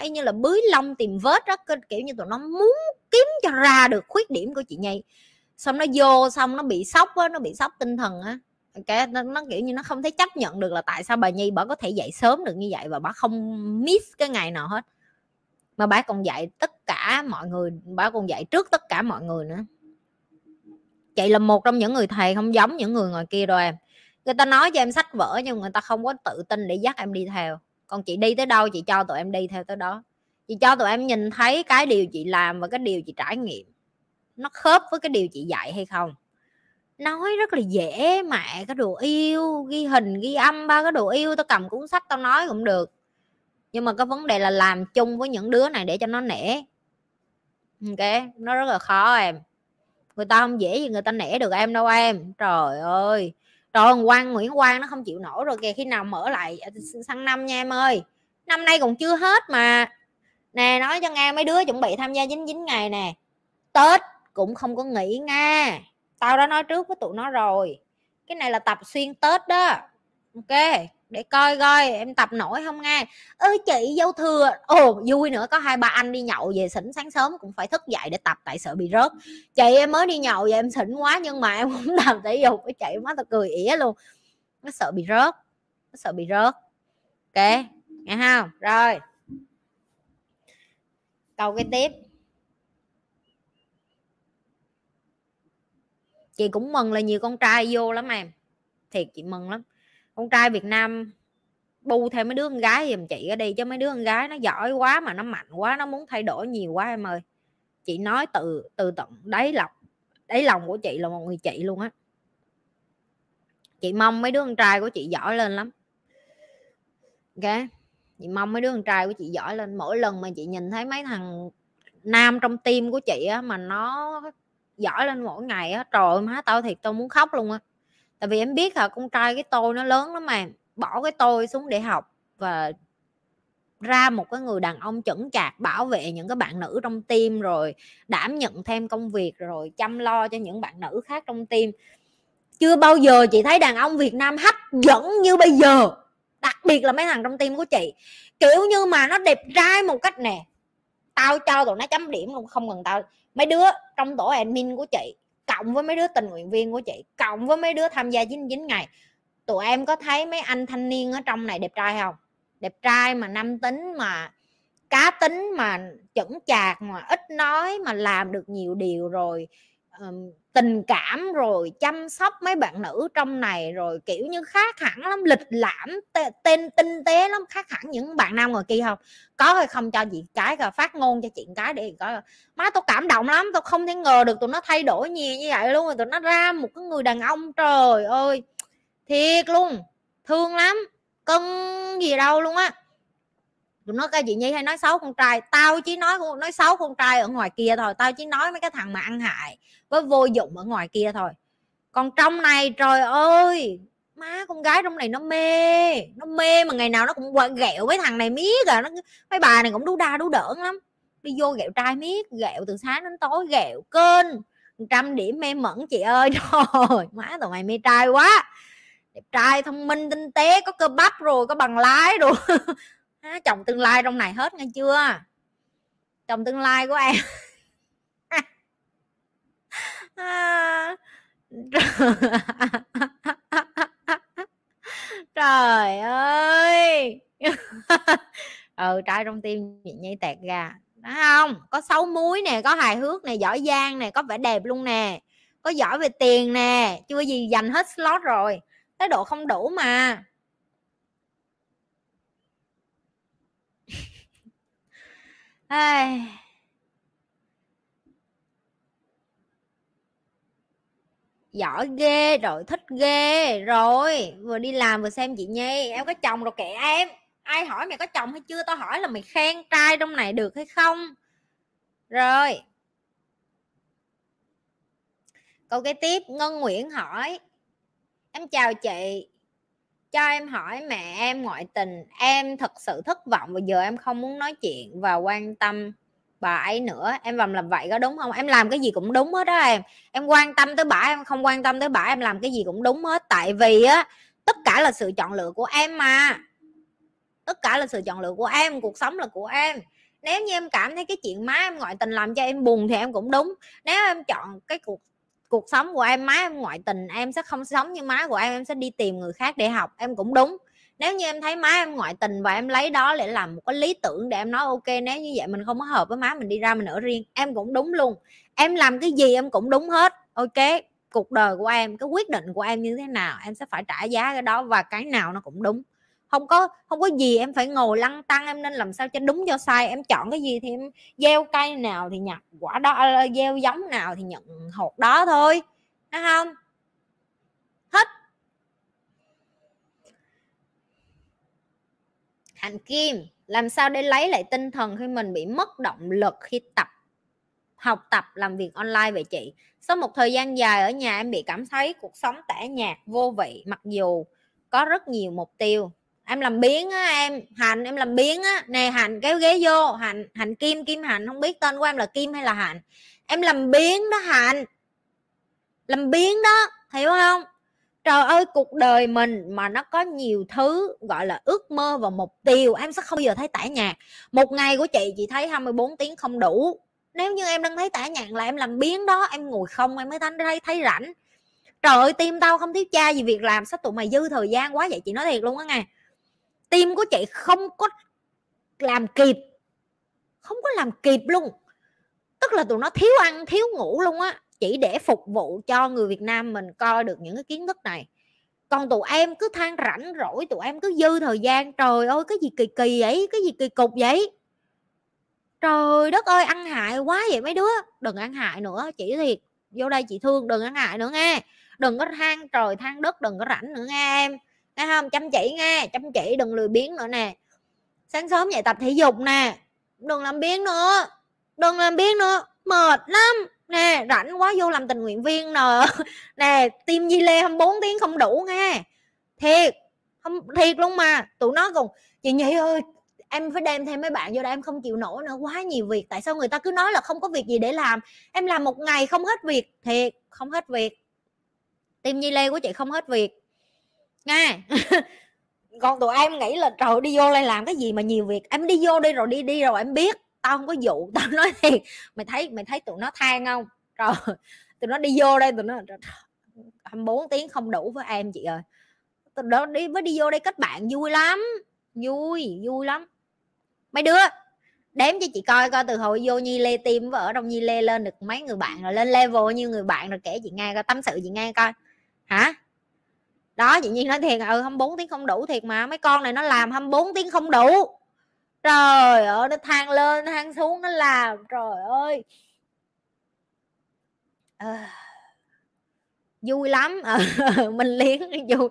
y như là bới lông tìm vết đó, kiểu như tụi nó muốn kiếm cho ra được khuyết điểm của chị Nhi. Xong nó vô, xong nó bị sốc á, nó bị sốc tinh thần á. Okay, nó kiểu như nó không thể chấp nhận được là tại sao bà Nhi bà có thể dạy sớm được như vậy và bà không miss cái ngày nào hết, mà bà còn dạy tất cả mọi người, bà còn dạy trước tất cả mọi người nữa. Chị là một trong những người thầy không giống những người ngoài kia đâu em. Người ta nói cho em sách vở nhưng người ta không có tự tin để dắt em đi theo. Còn chị đi tới đâu chị cho tụi em đi theo tới đó. Chị cho tụi em nhìn thấy cái điều chị làm và cái điều chị trải nghiệm nó khớp với cái điều chị dạy hay không. Nói rất là dễ, mẹ cái đồ yêu, ghi hình, ghi âm, ba cái đồ yêu, tao cầm cuốn sách tao nói cũng được. Nhưng mà cái vấn đề là làm chung với những đứa này để cho nó nể. Ok, nó rất là khó em. Người ta không dễ gì người ta nể được em đâu em. Trời ơi. Trời Quang, Nguyễn Quang nó không chịu nổi rồi kìa. Khi nào mở lại sang năm nha em ơi. Năm nay còn chưa hết mà. Nè, nói cho nghe mấy đứa chuẩn bị tham gia dính ngày nè. Tết cũng không có nghỉ nha. Tao đã nói trước với tụi nó rồi. Cái này là tập xuyên Tết đó. Ok, để coi coi em tập nổi không nghe. Ơi chị giao thừa. Ồ vui nữa, có 2-3 anh đi nhậu về xỉn sáng sớm cũng phải thức dậy để tập, tại sợ bị rớt. Chị em mới đi nhậu về em xỉn quá nhưng mà em cũng làm thể dục với chị, má tao cười ỉa luôn. Nó sợ bị rớt. Nó sợ bị rớt. Ok, nghe không? Rồi. Câu cái tiếp. Chị cũng mừng là nhiều con trai vô lắm em. Thiệt chị mừng lắm. Con trai Việt Nam bu theo mấy đứa con gái giùm chị ở đi. Chứ mấy đứa con gái nó giỏi quá mà nó mạnh quá, nó muốn thay đổi nhiều quá em ơi. Chị nói từ tận đáy lòng của chị là một người chị luôn á. Chị mong mấy đứa con trai của chị giỏi lên lắm. Ok. Chị mong mấy đứa con trai của chị giỏi lên. Mỗi lần mà chị nhìn thấy mấy thằng nam trong team của chị á, mà nó giỏi lên mỗi ngày á, trời ơi má tao thiệt tao muốn khóc luôn á. Tại vì em biết hả, con trai cái tôi nó lớn lắm mà. Bỏ cái tôi xuống để học và ra một cái người đàn ông chững chạc, bảo vệ những cái bạn nữ trong team, rồi đảm nhận thêm công việc, rồi chăm lo cho những bạn nữ khác trong team. Chưa bao giờ chị thấy đàn ông Việt Nam hấp dẫn như bây giờ. Đặc biệt là mấy thằng trong team của chị, kiểu như mà nó đẹp trai một cách nè. Tao cho tụi nó chấm điểm luôn, không cần tao. Mấy đứa trong tổ admin của chị, cộng với mấy đứa tình nguyện viên của chị, cộng với mấy đứa tham gia 99 ngày, tụi em có thấy mấy anh thanh niên ở trong này đẹp trai không? Đẹp trai mà nam tính, mà cá tính, mà chững chạc, mà ít nói, mà làm được nhiều điều, rồi tình cảm, rồi chăm sóc mấy bạn nữ trong này, rồi kiểu như khác hẳn lắm, lịch lãm, tên tinh tế lắm, khác hẳn những bạn nam ngoài kia không? Có hay không cho chị cái phát ngôn cho chị cái để coi. Má tao cảm động lắm, tao không thể ngờ được tụi nó thay đổi nhiều như vậy luôn, rồi tụi nó ra một cái người đàn ông, trời ơi thiệt luôn, thương lắm, cân gì đâu luôn á. Tụi nó cái chị Nhi hay nói xấu con trai. Tao chỉ nói xấu con trai ở ngoài kia thôi. Tao chỉ nói mấy cái thằng mà ăn hại với vô dụng ở ngoài kia thôi. Còn trong này trời ơi, má con gái trong này nó mê. Nó mê mà ngày nào nó cũng ghẹo với thằng này miết à. Mấy bà này cũng đú đa đú đỡn lắm. Đi vô ghẹo trai miết, ghẹo từ sáng đến tối, ghẹo kênh 100 điểm mê mẩn chị ơi. Trời, má tụi mày mê trai quá. Đẹp trai, thông minh, tinh tế, có cơ bắp rồi, có bằng lái rồi. Chồng tương lai trong này hết nghe chưa? Chồng tương lai của em. Trời ơi. Trai trong tim chị Nhi tẹt gà. Đúng không? Có xấu múi nè, có hài hước nè, giỏi giang nè, có vẻ đẹp luôn nè, có giỏi về tiền nè, chưa gì dành hết slot rồi. Thái độ không đủ mà. Ai... giỏi ghê rồi, thích ghê rồi, vừa đi làm vừa xem chị Nhi. Em có chồng rồi kệ em, ai hỏi mày có chồng hay chưa, tao hỏi là mày khen trai trong này được hay không. Rồi câu kế tiếp. Ngân Nguyễn hỏi em chào chị, cho em hỏi mẹ em ngoại tình, em thật sự thất vọng và giờ em không muốn nói chuyện và quan tâm bà ấy nữa. Em làm vậy có đúng không? Em làm cái gì cũng đúng hết đó em quan tâm tới bà, em không quan tâm tới bà, em làm cái gì cũng đúng hết. Tại vì á, tất cả là sự chọn lựa của em mà, Tất cả là sự chọn lựa của em, cuộc sống là của em. Nếu như em cảm thấy cái chuyện má em ngoại tình làm cho em buồn thì em cũng đúng. Nếu em chọn cái cuộc sống của em, má em ngoại tình, em sẽ không sống như má của em sẽ đi tìm người khác để học, em cũng đúng. Nếu như em thấy má em ngoại tình và em lấy đó để làm một cái lý tưởng để em nói ok, nếu như vậy mình không có hợp với má, mình đi ra mình ở riêng, em cũng đúng luôn. Em làm cái gì em cũng đúng hết. Ok, cuộc đời của em, cái quyết định của em như thế nào, em sẽ phải trả giá cái đó, và cái nào nó cũng đúng. Không có gì em phải ngồi lăn tăn em nên làm sao cho đúng cho sai. Em chọn cái gì thì em gieo cây nào thì nhặt quả đó, gieo giống nào thì nhận hột đó thôi, đúng không? Hết. Hạnh Kim, làm sao để lấy lại tinh thần khi mình bị mất động lực khi học tập, làm việc online vậy chị? Sau một thời gian dài ở nhà, em bị cảm thấy cuộc sống tẻ nhạt, vô vị, mặc dù có rất nhiều mục tiêu. Em làm biếng á, em Hạnh, em làm biếng á. Nè Hạnh, kéo ghế vô. Hạnh Kim Hạnh, không biết tên của em là Kim hay là Hạnh. Em làm biếng đó Hạnh, làm biếng đó, hiểu không? Trời ơi, cuộc đời mình mà nó có nhiều thứ gọi là ước mơ và mục tiêu, em sẽ không bao giờ thấy tẻ nhạt. Một ngày của chị thấy 24 tiếng không đủ. Nếu như em đang thấy tẻ nhạt là em làm biếng đó, em ngồi không em mới thấy rảnh. Trời ơi, tim tao không thiếu cha gì việc làm, sao tụi mày dư thời gian quá vậy? Chị nói thiệt luôn á nghe. Tim của chị không có làm kịp, không có làm kịp luôn. Tức là tụi nó thiếu ăn, thiếu ngủ luôn á, chỉ để phục vụ cho người Việt Nam mình coi được những cái kiến thức này. Còn tụi em cứ than rảnh rỗi, tụi em cứ dư thời gian. Trời ơi, cái gì kỳ kỳ vậy, cái gì kỳ cục vậy? Trời đất ơi, ăn hại quá vậy mấy đứa. Đừng ăn hại nữa, chị thiệt. Vô đây chị thương, đừng ăn hại nữa nghe. Đừng có than trời than đất, đừng có rảnh nữa nghe em, nghe không? Chăm chỉ nghe, chăm chỉ, đừng lười biếng nữa nè. Sáng sớm dậy tập thể dục nè, đừng làm biếng nữa, đừng làm biếng nữa, mệt lắm nè. Rảnh quá vô làm tình nguyện viên nè. Nè, team Nhi Lê 24 tiếng không đủ nghe. Thiệt, không, thiệt luôn mà. Tụi nó cùng chị Nhi ơi, em phải đem thêm mấy bạn vô đây, em không chịu nổi nữa, quá nhiều việc. Tại sao người ta cứ nói là không có việc gì để làm? Em làm một ngày không hết việc. Thiệt, không hết việc. Team Nhi Lê của chị không hết việc nghe. Còn tụi em nghĩ là trời, đi vô đây làm cái gì mà nhiều việc. Em đi vô đây rồi, đi rồi em biết. Tao không có dụ, tao nói thiệt. Mày thấy tụi nó than không? Trời, tụi nó đi vô đây, tụi nó 24 tiếng không đủ với em chị ơi. Tụi nó đi vô đây kết bạn vui lắm, vui lắm. Mấy đứa đếm cho chị coi từ hồi vô Nhi Lê team với ở trong Nhi Lê lên được mấy người bạn rồi, lên level như người bạn rồi, kể chị nghe coi, tâm sự chị nghe coi hả? Đó, chị Nhi nói thiệt, 24 tiếng không đủ thiệt mà. Mấy con này nó làm 24 tiếng không đủ, trời ơi, nó than lên than xuống, nó làm, trời ơi vui lắm. Mình liếng vui,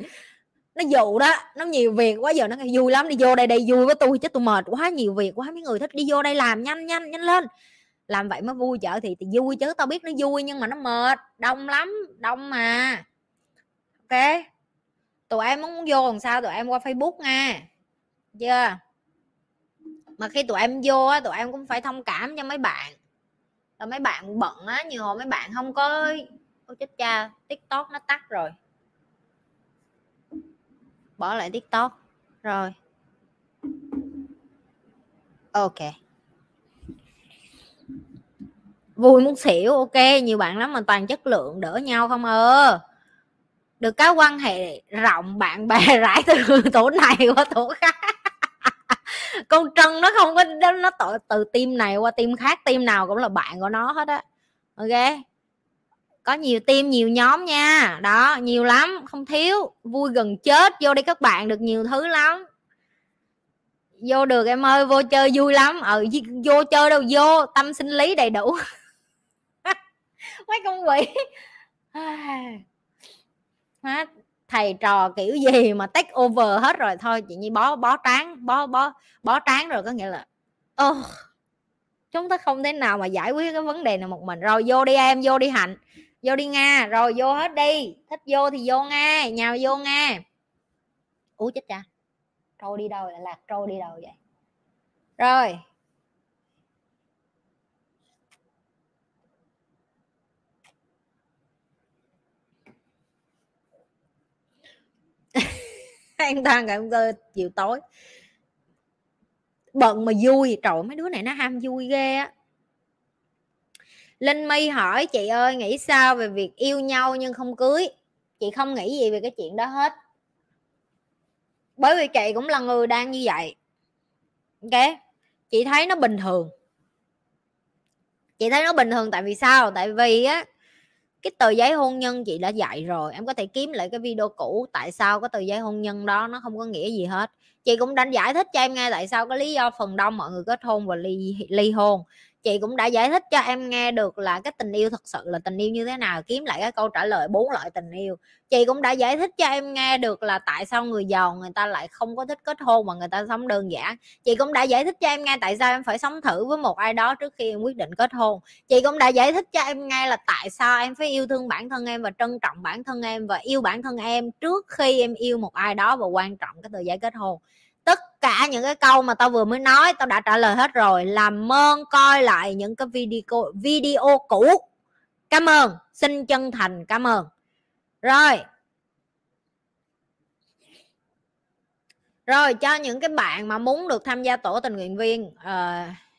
nó dụ đó, nó nhiều việc quá giờ nó vui lắm, đi vô đây đây vui với tôi chứ tôi mệt quá, nhiều việc quá, mấy người thích đi vô đây làm nhanh lên, làm vậy mới vui chợ. Thì vui chứ, tao biết nó vui nhưng mà nó mệt, đông lắm, đông mà. Ok, tụi em muốn vô làm sao tụi em qua Facebook nha, chưa? Mà khi tụi em vô á, tụi em cũng phải thông cảm cho mấy bạn, là mấy bạn bận á, nhiều hồi mấy bạn không có. Ôi chết cha, TikTok nó tắt rồi, bỏ lại TikTok rồi. Ok, vui muốn xỉu. Ok, nhiều bạn lắm mà toàn chất lượng, đỡ nhau không được cái quan hệ rộng, bạn bè rải từ tổ này qua tổ khác. Con Trân nó không có, nó từ team này qua team khác, team nào cũng là bạn của nó hết á. Ok, có nhiều team, nhiều nhóm nha, đó, nhiều lắm, không thiếu, vui gần chết. Vô đi các bạn được nhiều thứ lắm, vô được em ơi, vô chơi vui lắm. Vô chơi đâu, vô tâm sinh lý đầy đủ. Mấy con quỷ thầy trò kiểu gì mà take over hết rồi. Thôi chị Nhi bó trán rồi, có nghĩa là chúng ta không thể nào mà giải quyết cái vấn đề này một mình. Rồi vô đi em, vô đi Hạnh, vô đi Nga, rồi vô hết đi, thích vô thì vô nghe, nhào vô nghe. Ủa chết cha, trôi đi đâu, lại lạc trôi đi đâu vậy? Rồi an toàn cả buổi chiều tối bận mà vui. Trời ơi, mấy đứa này nó ham vui ghê á. Linh My hỏi chị ơi nghĩ sao về việc yêu nhau nhưng không cưới? Chị không nghĩ gì về cái chuyện đó hết, bởi vì chị cũng là người đang như vậy. Ok, chị thấy nó bình thường. Chị thấy nó bình thường tại vì sao? Tại vì á, cái tờ giấy hôn nhân chị đã dạy rồi. Em có thể kiếm lại cái video cũ tại sao cái tờ giấy hôn nhân đó nó không có nghĩa gì hết. Chị cũng đã giải thích cho em nghe tại sao cái lý do phần đông mọi người kết hôn và ly hôn. Chị cũng đã giải thích cho em nghe được là cái tình yêu thật sự là tình yêu như thế nào, kiếm lại cái câu trả lời 4 loại tình yêu. Chị cũng đã giải thích cho em nghe được là tại sao người giàu người ta lại không có thích kết hôn mà người ta sống đơn giản. Chị cũng đã giải thích cho em nghe tại sao em phải sống thử với một ai đó trước khi em quyết định kết hôn. Chị cũng đã giải thích cho em nghe là tại sao em phải yêu thương bản thân em và trân trọng bản thân em và yêu bản thân em trước khi em yêu một ai đó, và quan trọng cái tờ giấy kết hôn. Tất cả những cái câu mà tao vừa mới nói tao đã trả lời hết rồi. Làm ơn coi lại những cái video cũ. Cảm ơn, xin chân thành cảm ơn. Rồi cho những cái bạn mà muốn được tham gia tổ tình nguyện viên,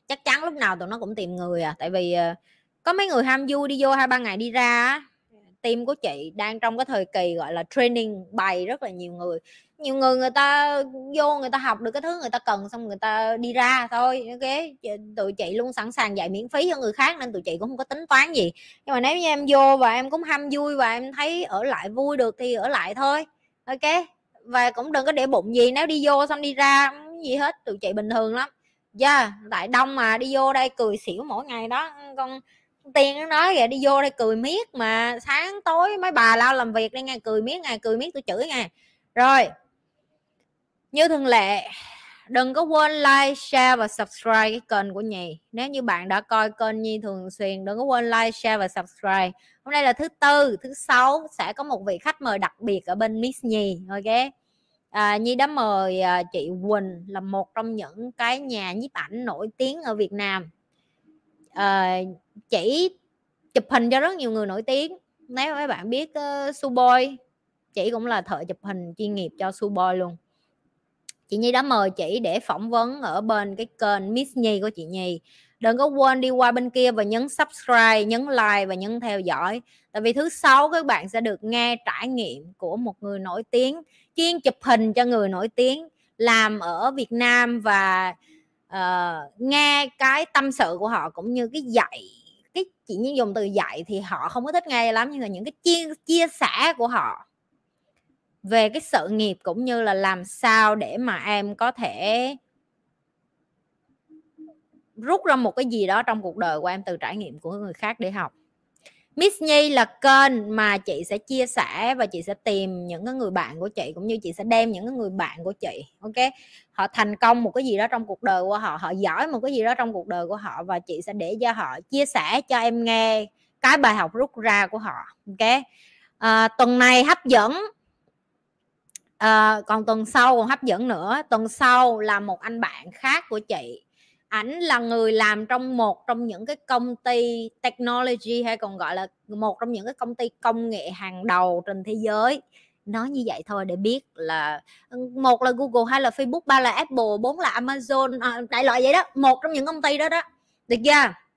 chắc chắn lúc nào tụi nó cũng tìm người à. Tại vì có mấy người ham vui đi vô 2-3 ngày đi ra. Team của chị đang trong cái thời kỳ gọi là training bày rất là nhiều người. Nhiều người người ta vô người ta học được cái thứ người ta cần xong người ta đi ra thôi. Ok, tụi chị luôn sẵn sàng dạy miễn phí cho người khác nên tụi chị cũng không có tính toán gì. Nhưng mà nếu như em vô và em cũng ham vui và em thấy ở lại vui được thì ở lại thôi. Ok, và cũng đừng có để bụng gì nếu đi vô xong đi ra gì hết, tụi chị bình thường lắm. Yeah, tại đông mà đi vô đây cười xỉu mỗi ngày đó. Con Tiên nó nói vậy, đi vô đây cười miết mà sáng tối mấy bà lao làm việc đây nghe, cười miết ngày, cười miết tôi chửi nghe. Rồi, như thường lệ đừng có quên like, share và subscribe cái kênh của Nhi. Nếu như bạn đã coi kênh Nhi thường xuyên đừng có quên like, share và subscribe. Hôm nay là thứ Tư, thứ Sáu sẽ có một vị khách mời đặc biệt ở bên Miss Nhi. Ok, Nhi đã mời chị Quỳnh là một trong những cái nhà nhiếp ảnh nổi tiếng ở Việt Nam. Chị chụp hình cho rất nhiều người nổi tiếng. Nếu các bạn biết Suboi, chị cũng là thợ chụp hình chuyên nghiệp cho Suboi luôn. Chị Nhi đã mời chị để phỏng vấn ở bên cái kênh Miss Nhi của chị Nhi. Đừng có quên đi qua bên kia và nhấn subscribe, nhấn like và nhấn theo dõi. Tại vì thứ Sáu các bạn sẽ được nghe trải nghiệm của một người nổi tiếng, chuyên chụp hình cho người nổi tiếng, làm ở Việt Nam, và nghe cái tâm sự của họ cũng như cái dạy. Cái chị Nhi dùng từ dạy thì họ không có thích nghe lắm, nhưng là những cái chia sẻ của họ về cái sự nghiệp cũng như là làm sao để mà em có thể rút ra một cái gì đó trong cuộc đời của em từ trải nghiệm của người khác để học. Miss Nhi là kênh mà chị sẽ chia sẻ và chị sẽ tìm những cái người bạn của chị, cũng như chị sẽ đem những cái người bạn của chị. Ok, họ thành công một cái gì đó trong cuộc đời của họ, họ giỏi một cái gì đó trong cuộc đời của họ, và chị sẽ để cho họ chia sẻ cho em nghe cái bài học rút ra của họ. Ok, tuần này hấp dẫn. Còn tuần sau còn hấp dẫn nữa. Tuần sau là một anh bạn khác của chị. Ảnh là người làm trong một trong những cái công ty technology, hay còn gọi là một trong những cái công ty công nghệ hàng đầu trên thế giới. Nói như vậy thôi để biết là 1 là Google, 2 là Facebook, 3 là Apple, 4 là Amazon, đại loại vậy đó. Một trong những công ty đó đó. Được chưa?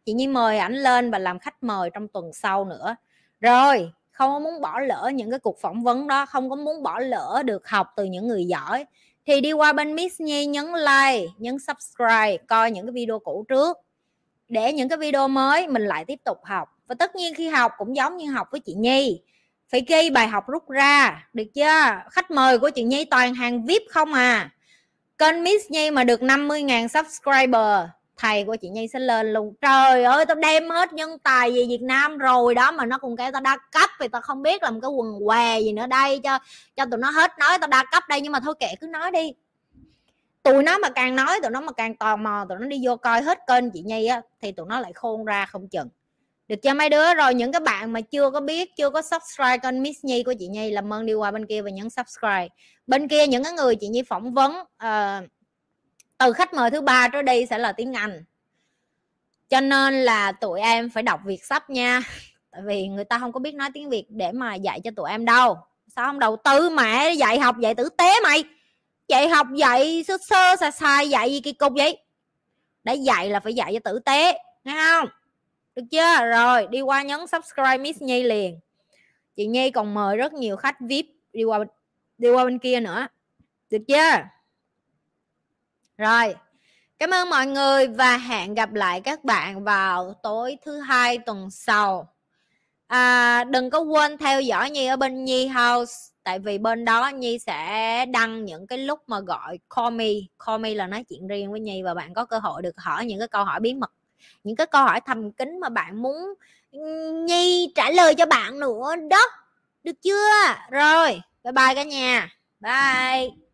Chị Nhi mời ảnh lên và làm khách mời trong tuần sau nữa. Rồi, không có muốn bỏ lỡ những cái cuộc phỏng vấn đó, không có muốn bỏ lỡ được học từ những người giỏi, thì đi qua bên Miss Nhi, nhấn like, nhấn subscribe, coi những cái video cũ trước để những cái video mới mình lại tiếp tục học. Và tất nhiên khi học cũng giống như học với chị Nhi, phải ghi bài học rút ra. Được chưa? Khách mời của chị Nhi toàn hàng VIP không à. Kênh Miss Nhi mà được 50.000 subscriber, thầy của chị Nhi sẽ lên luôn. Trời ơi, tao đem hết nhân tài về Việt Nam rồi đó mà nó cũng kêu tao đa cấp vì tao không biết làm cái quần què gì nữa đây, cho tụi nó hết nói tao đa cấp đây. Nhưng mà thôi kệ, cứ nói đi. Tụi nó mà càng nói, tụi nó mà càng tò mò, tụi nó đi vô coi hết kênh chị Nhi á thì tụi nó lại khôn ra không chừng. Được cho mấy đứa? Rồi những cái bạn mà chưa có biết, chưa có subscribe kênh Miss Nhi của chị Nhi, làm ơn đi qua bên kia và nhấn subscribe. Bên kia những cái người chị Nhi phỏng vấn, từ khách mời thứ 3 trở đi sẽ là tiếng Anh, cho nên là tụi em phải đọc Việt sắp nha, tại vì người ta không có biết nói tiếng Việt để mà dạy cho tụi em đâu. Sao không đầu tư mẹ dạy học dạy tử tế mày, dạy học dạy sơ sơ xài xài dạy gì kỳ cục vậy? Đã dạy là phải dạy cho tử tế, nghe không? Được chưa? Rồi đi qua nhấn subscribe Miss Nhi liền. Chị Nhi còn mời rất nhiều khách VIP đi qua bên kia nữa. Được chưa? Rồi, cảm ơn mọi người và hẹn gặp lại các bạn vào tối thứ Hai tuần sau. Đừng có quên theo dõi Nhi ở bên Nhi House, tại vì bên đó Nhi sẽ đăng những cái lúc mà gọi call me là nói chuyện riêng với Nhi, và bạn có cơ hội được hỏi những cái câu hỏi bí mật, những cái câu hỏi thầm kín mà bạn muốn Nhi trả lời cho bạn nữa đó. Được chưa? Rồi, bye bye cả nhà. Bye.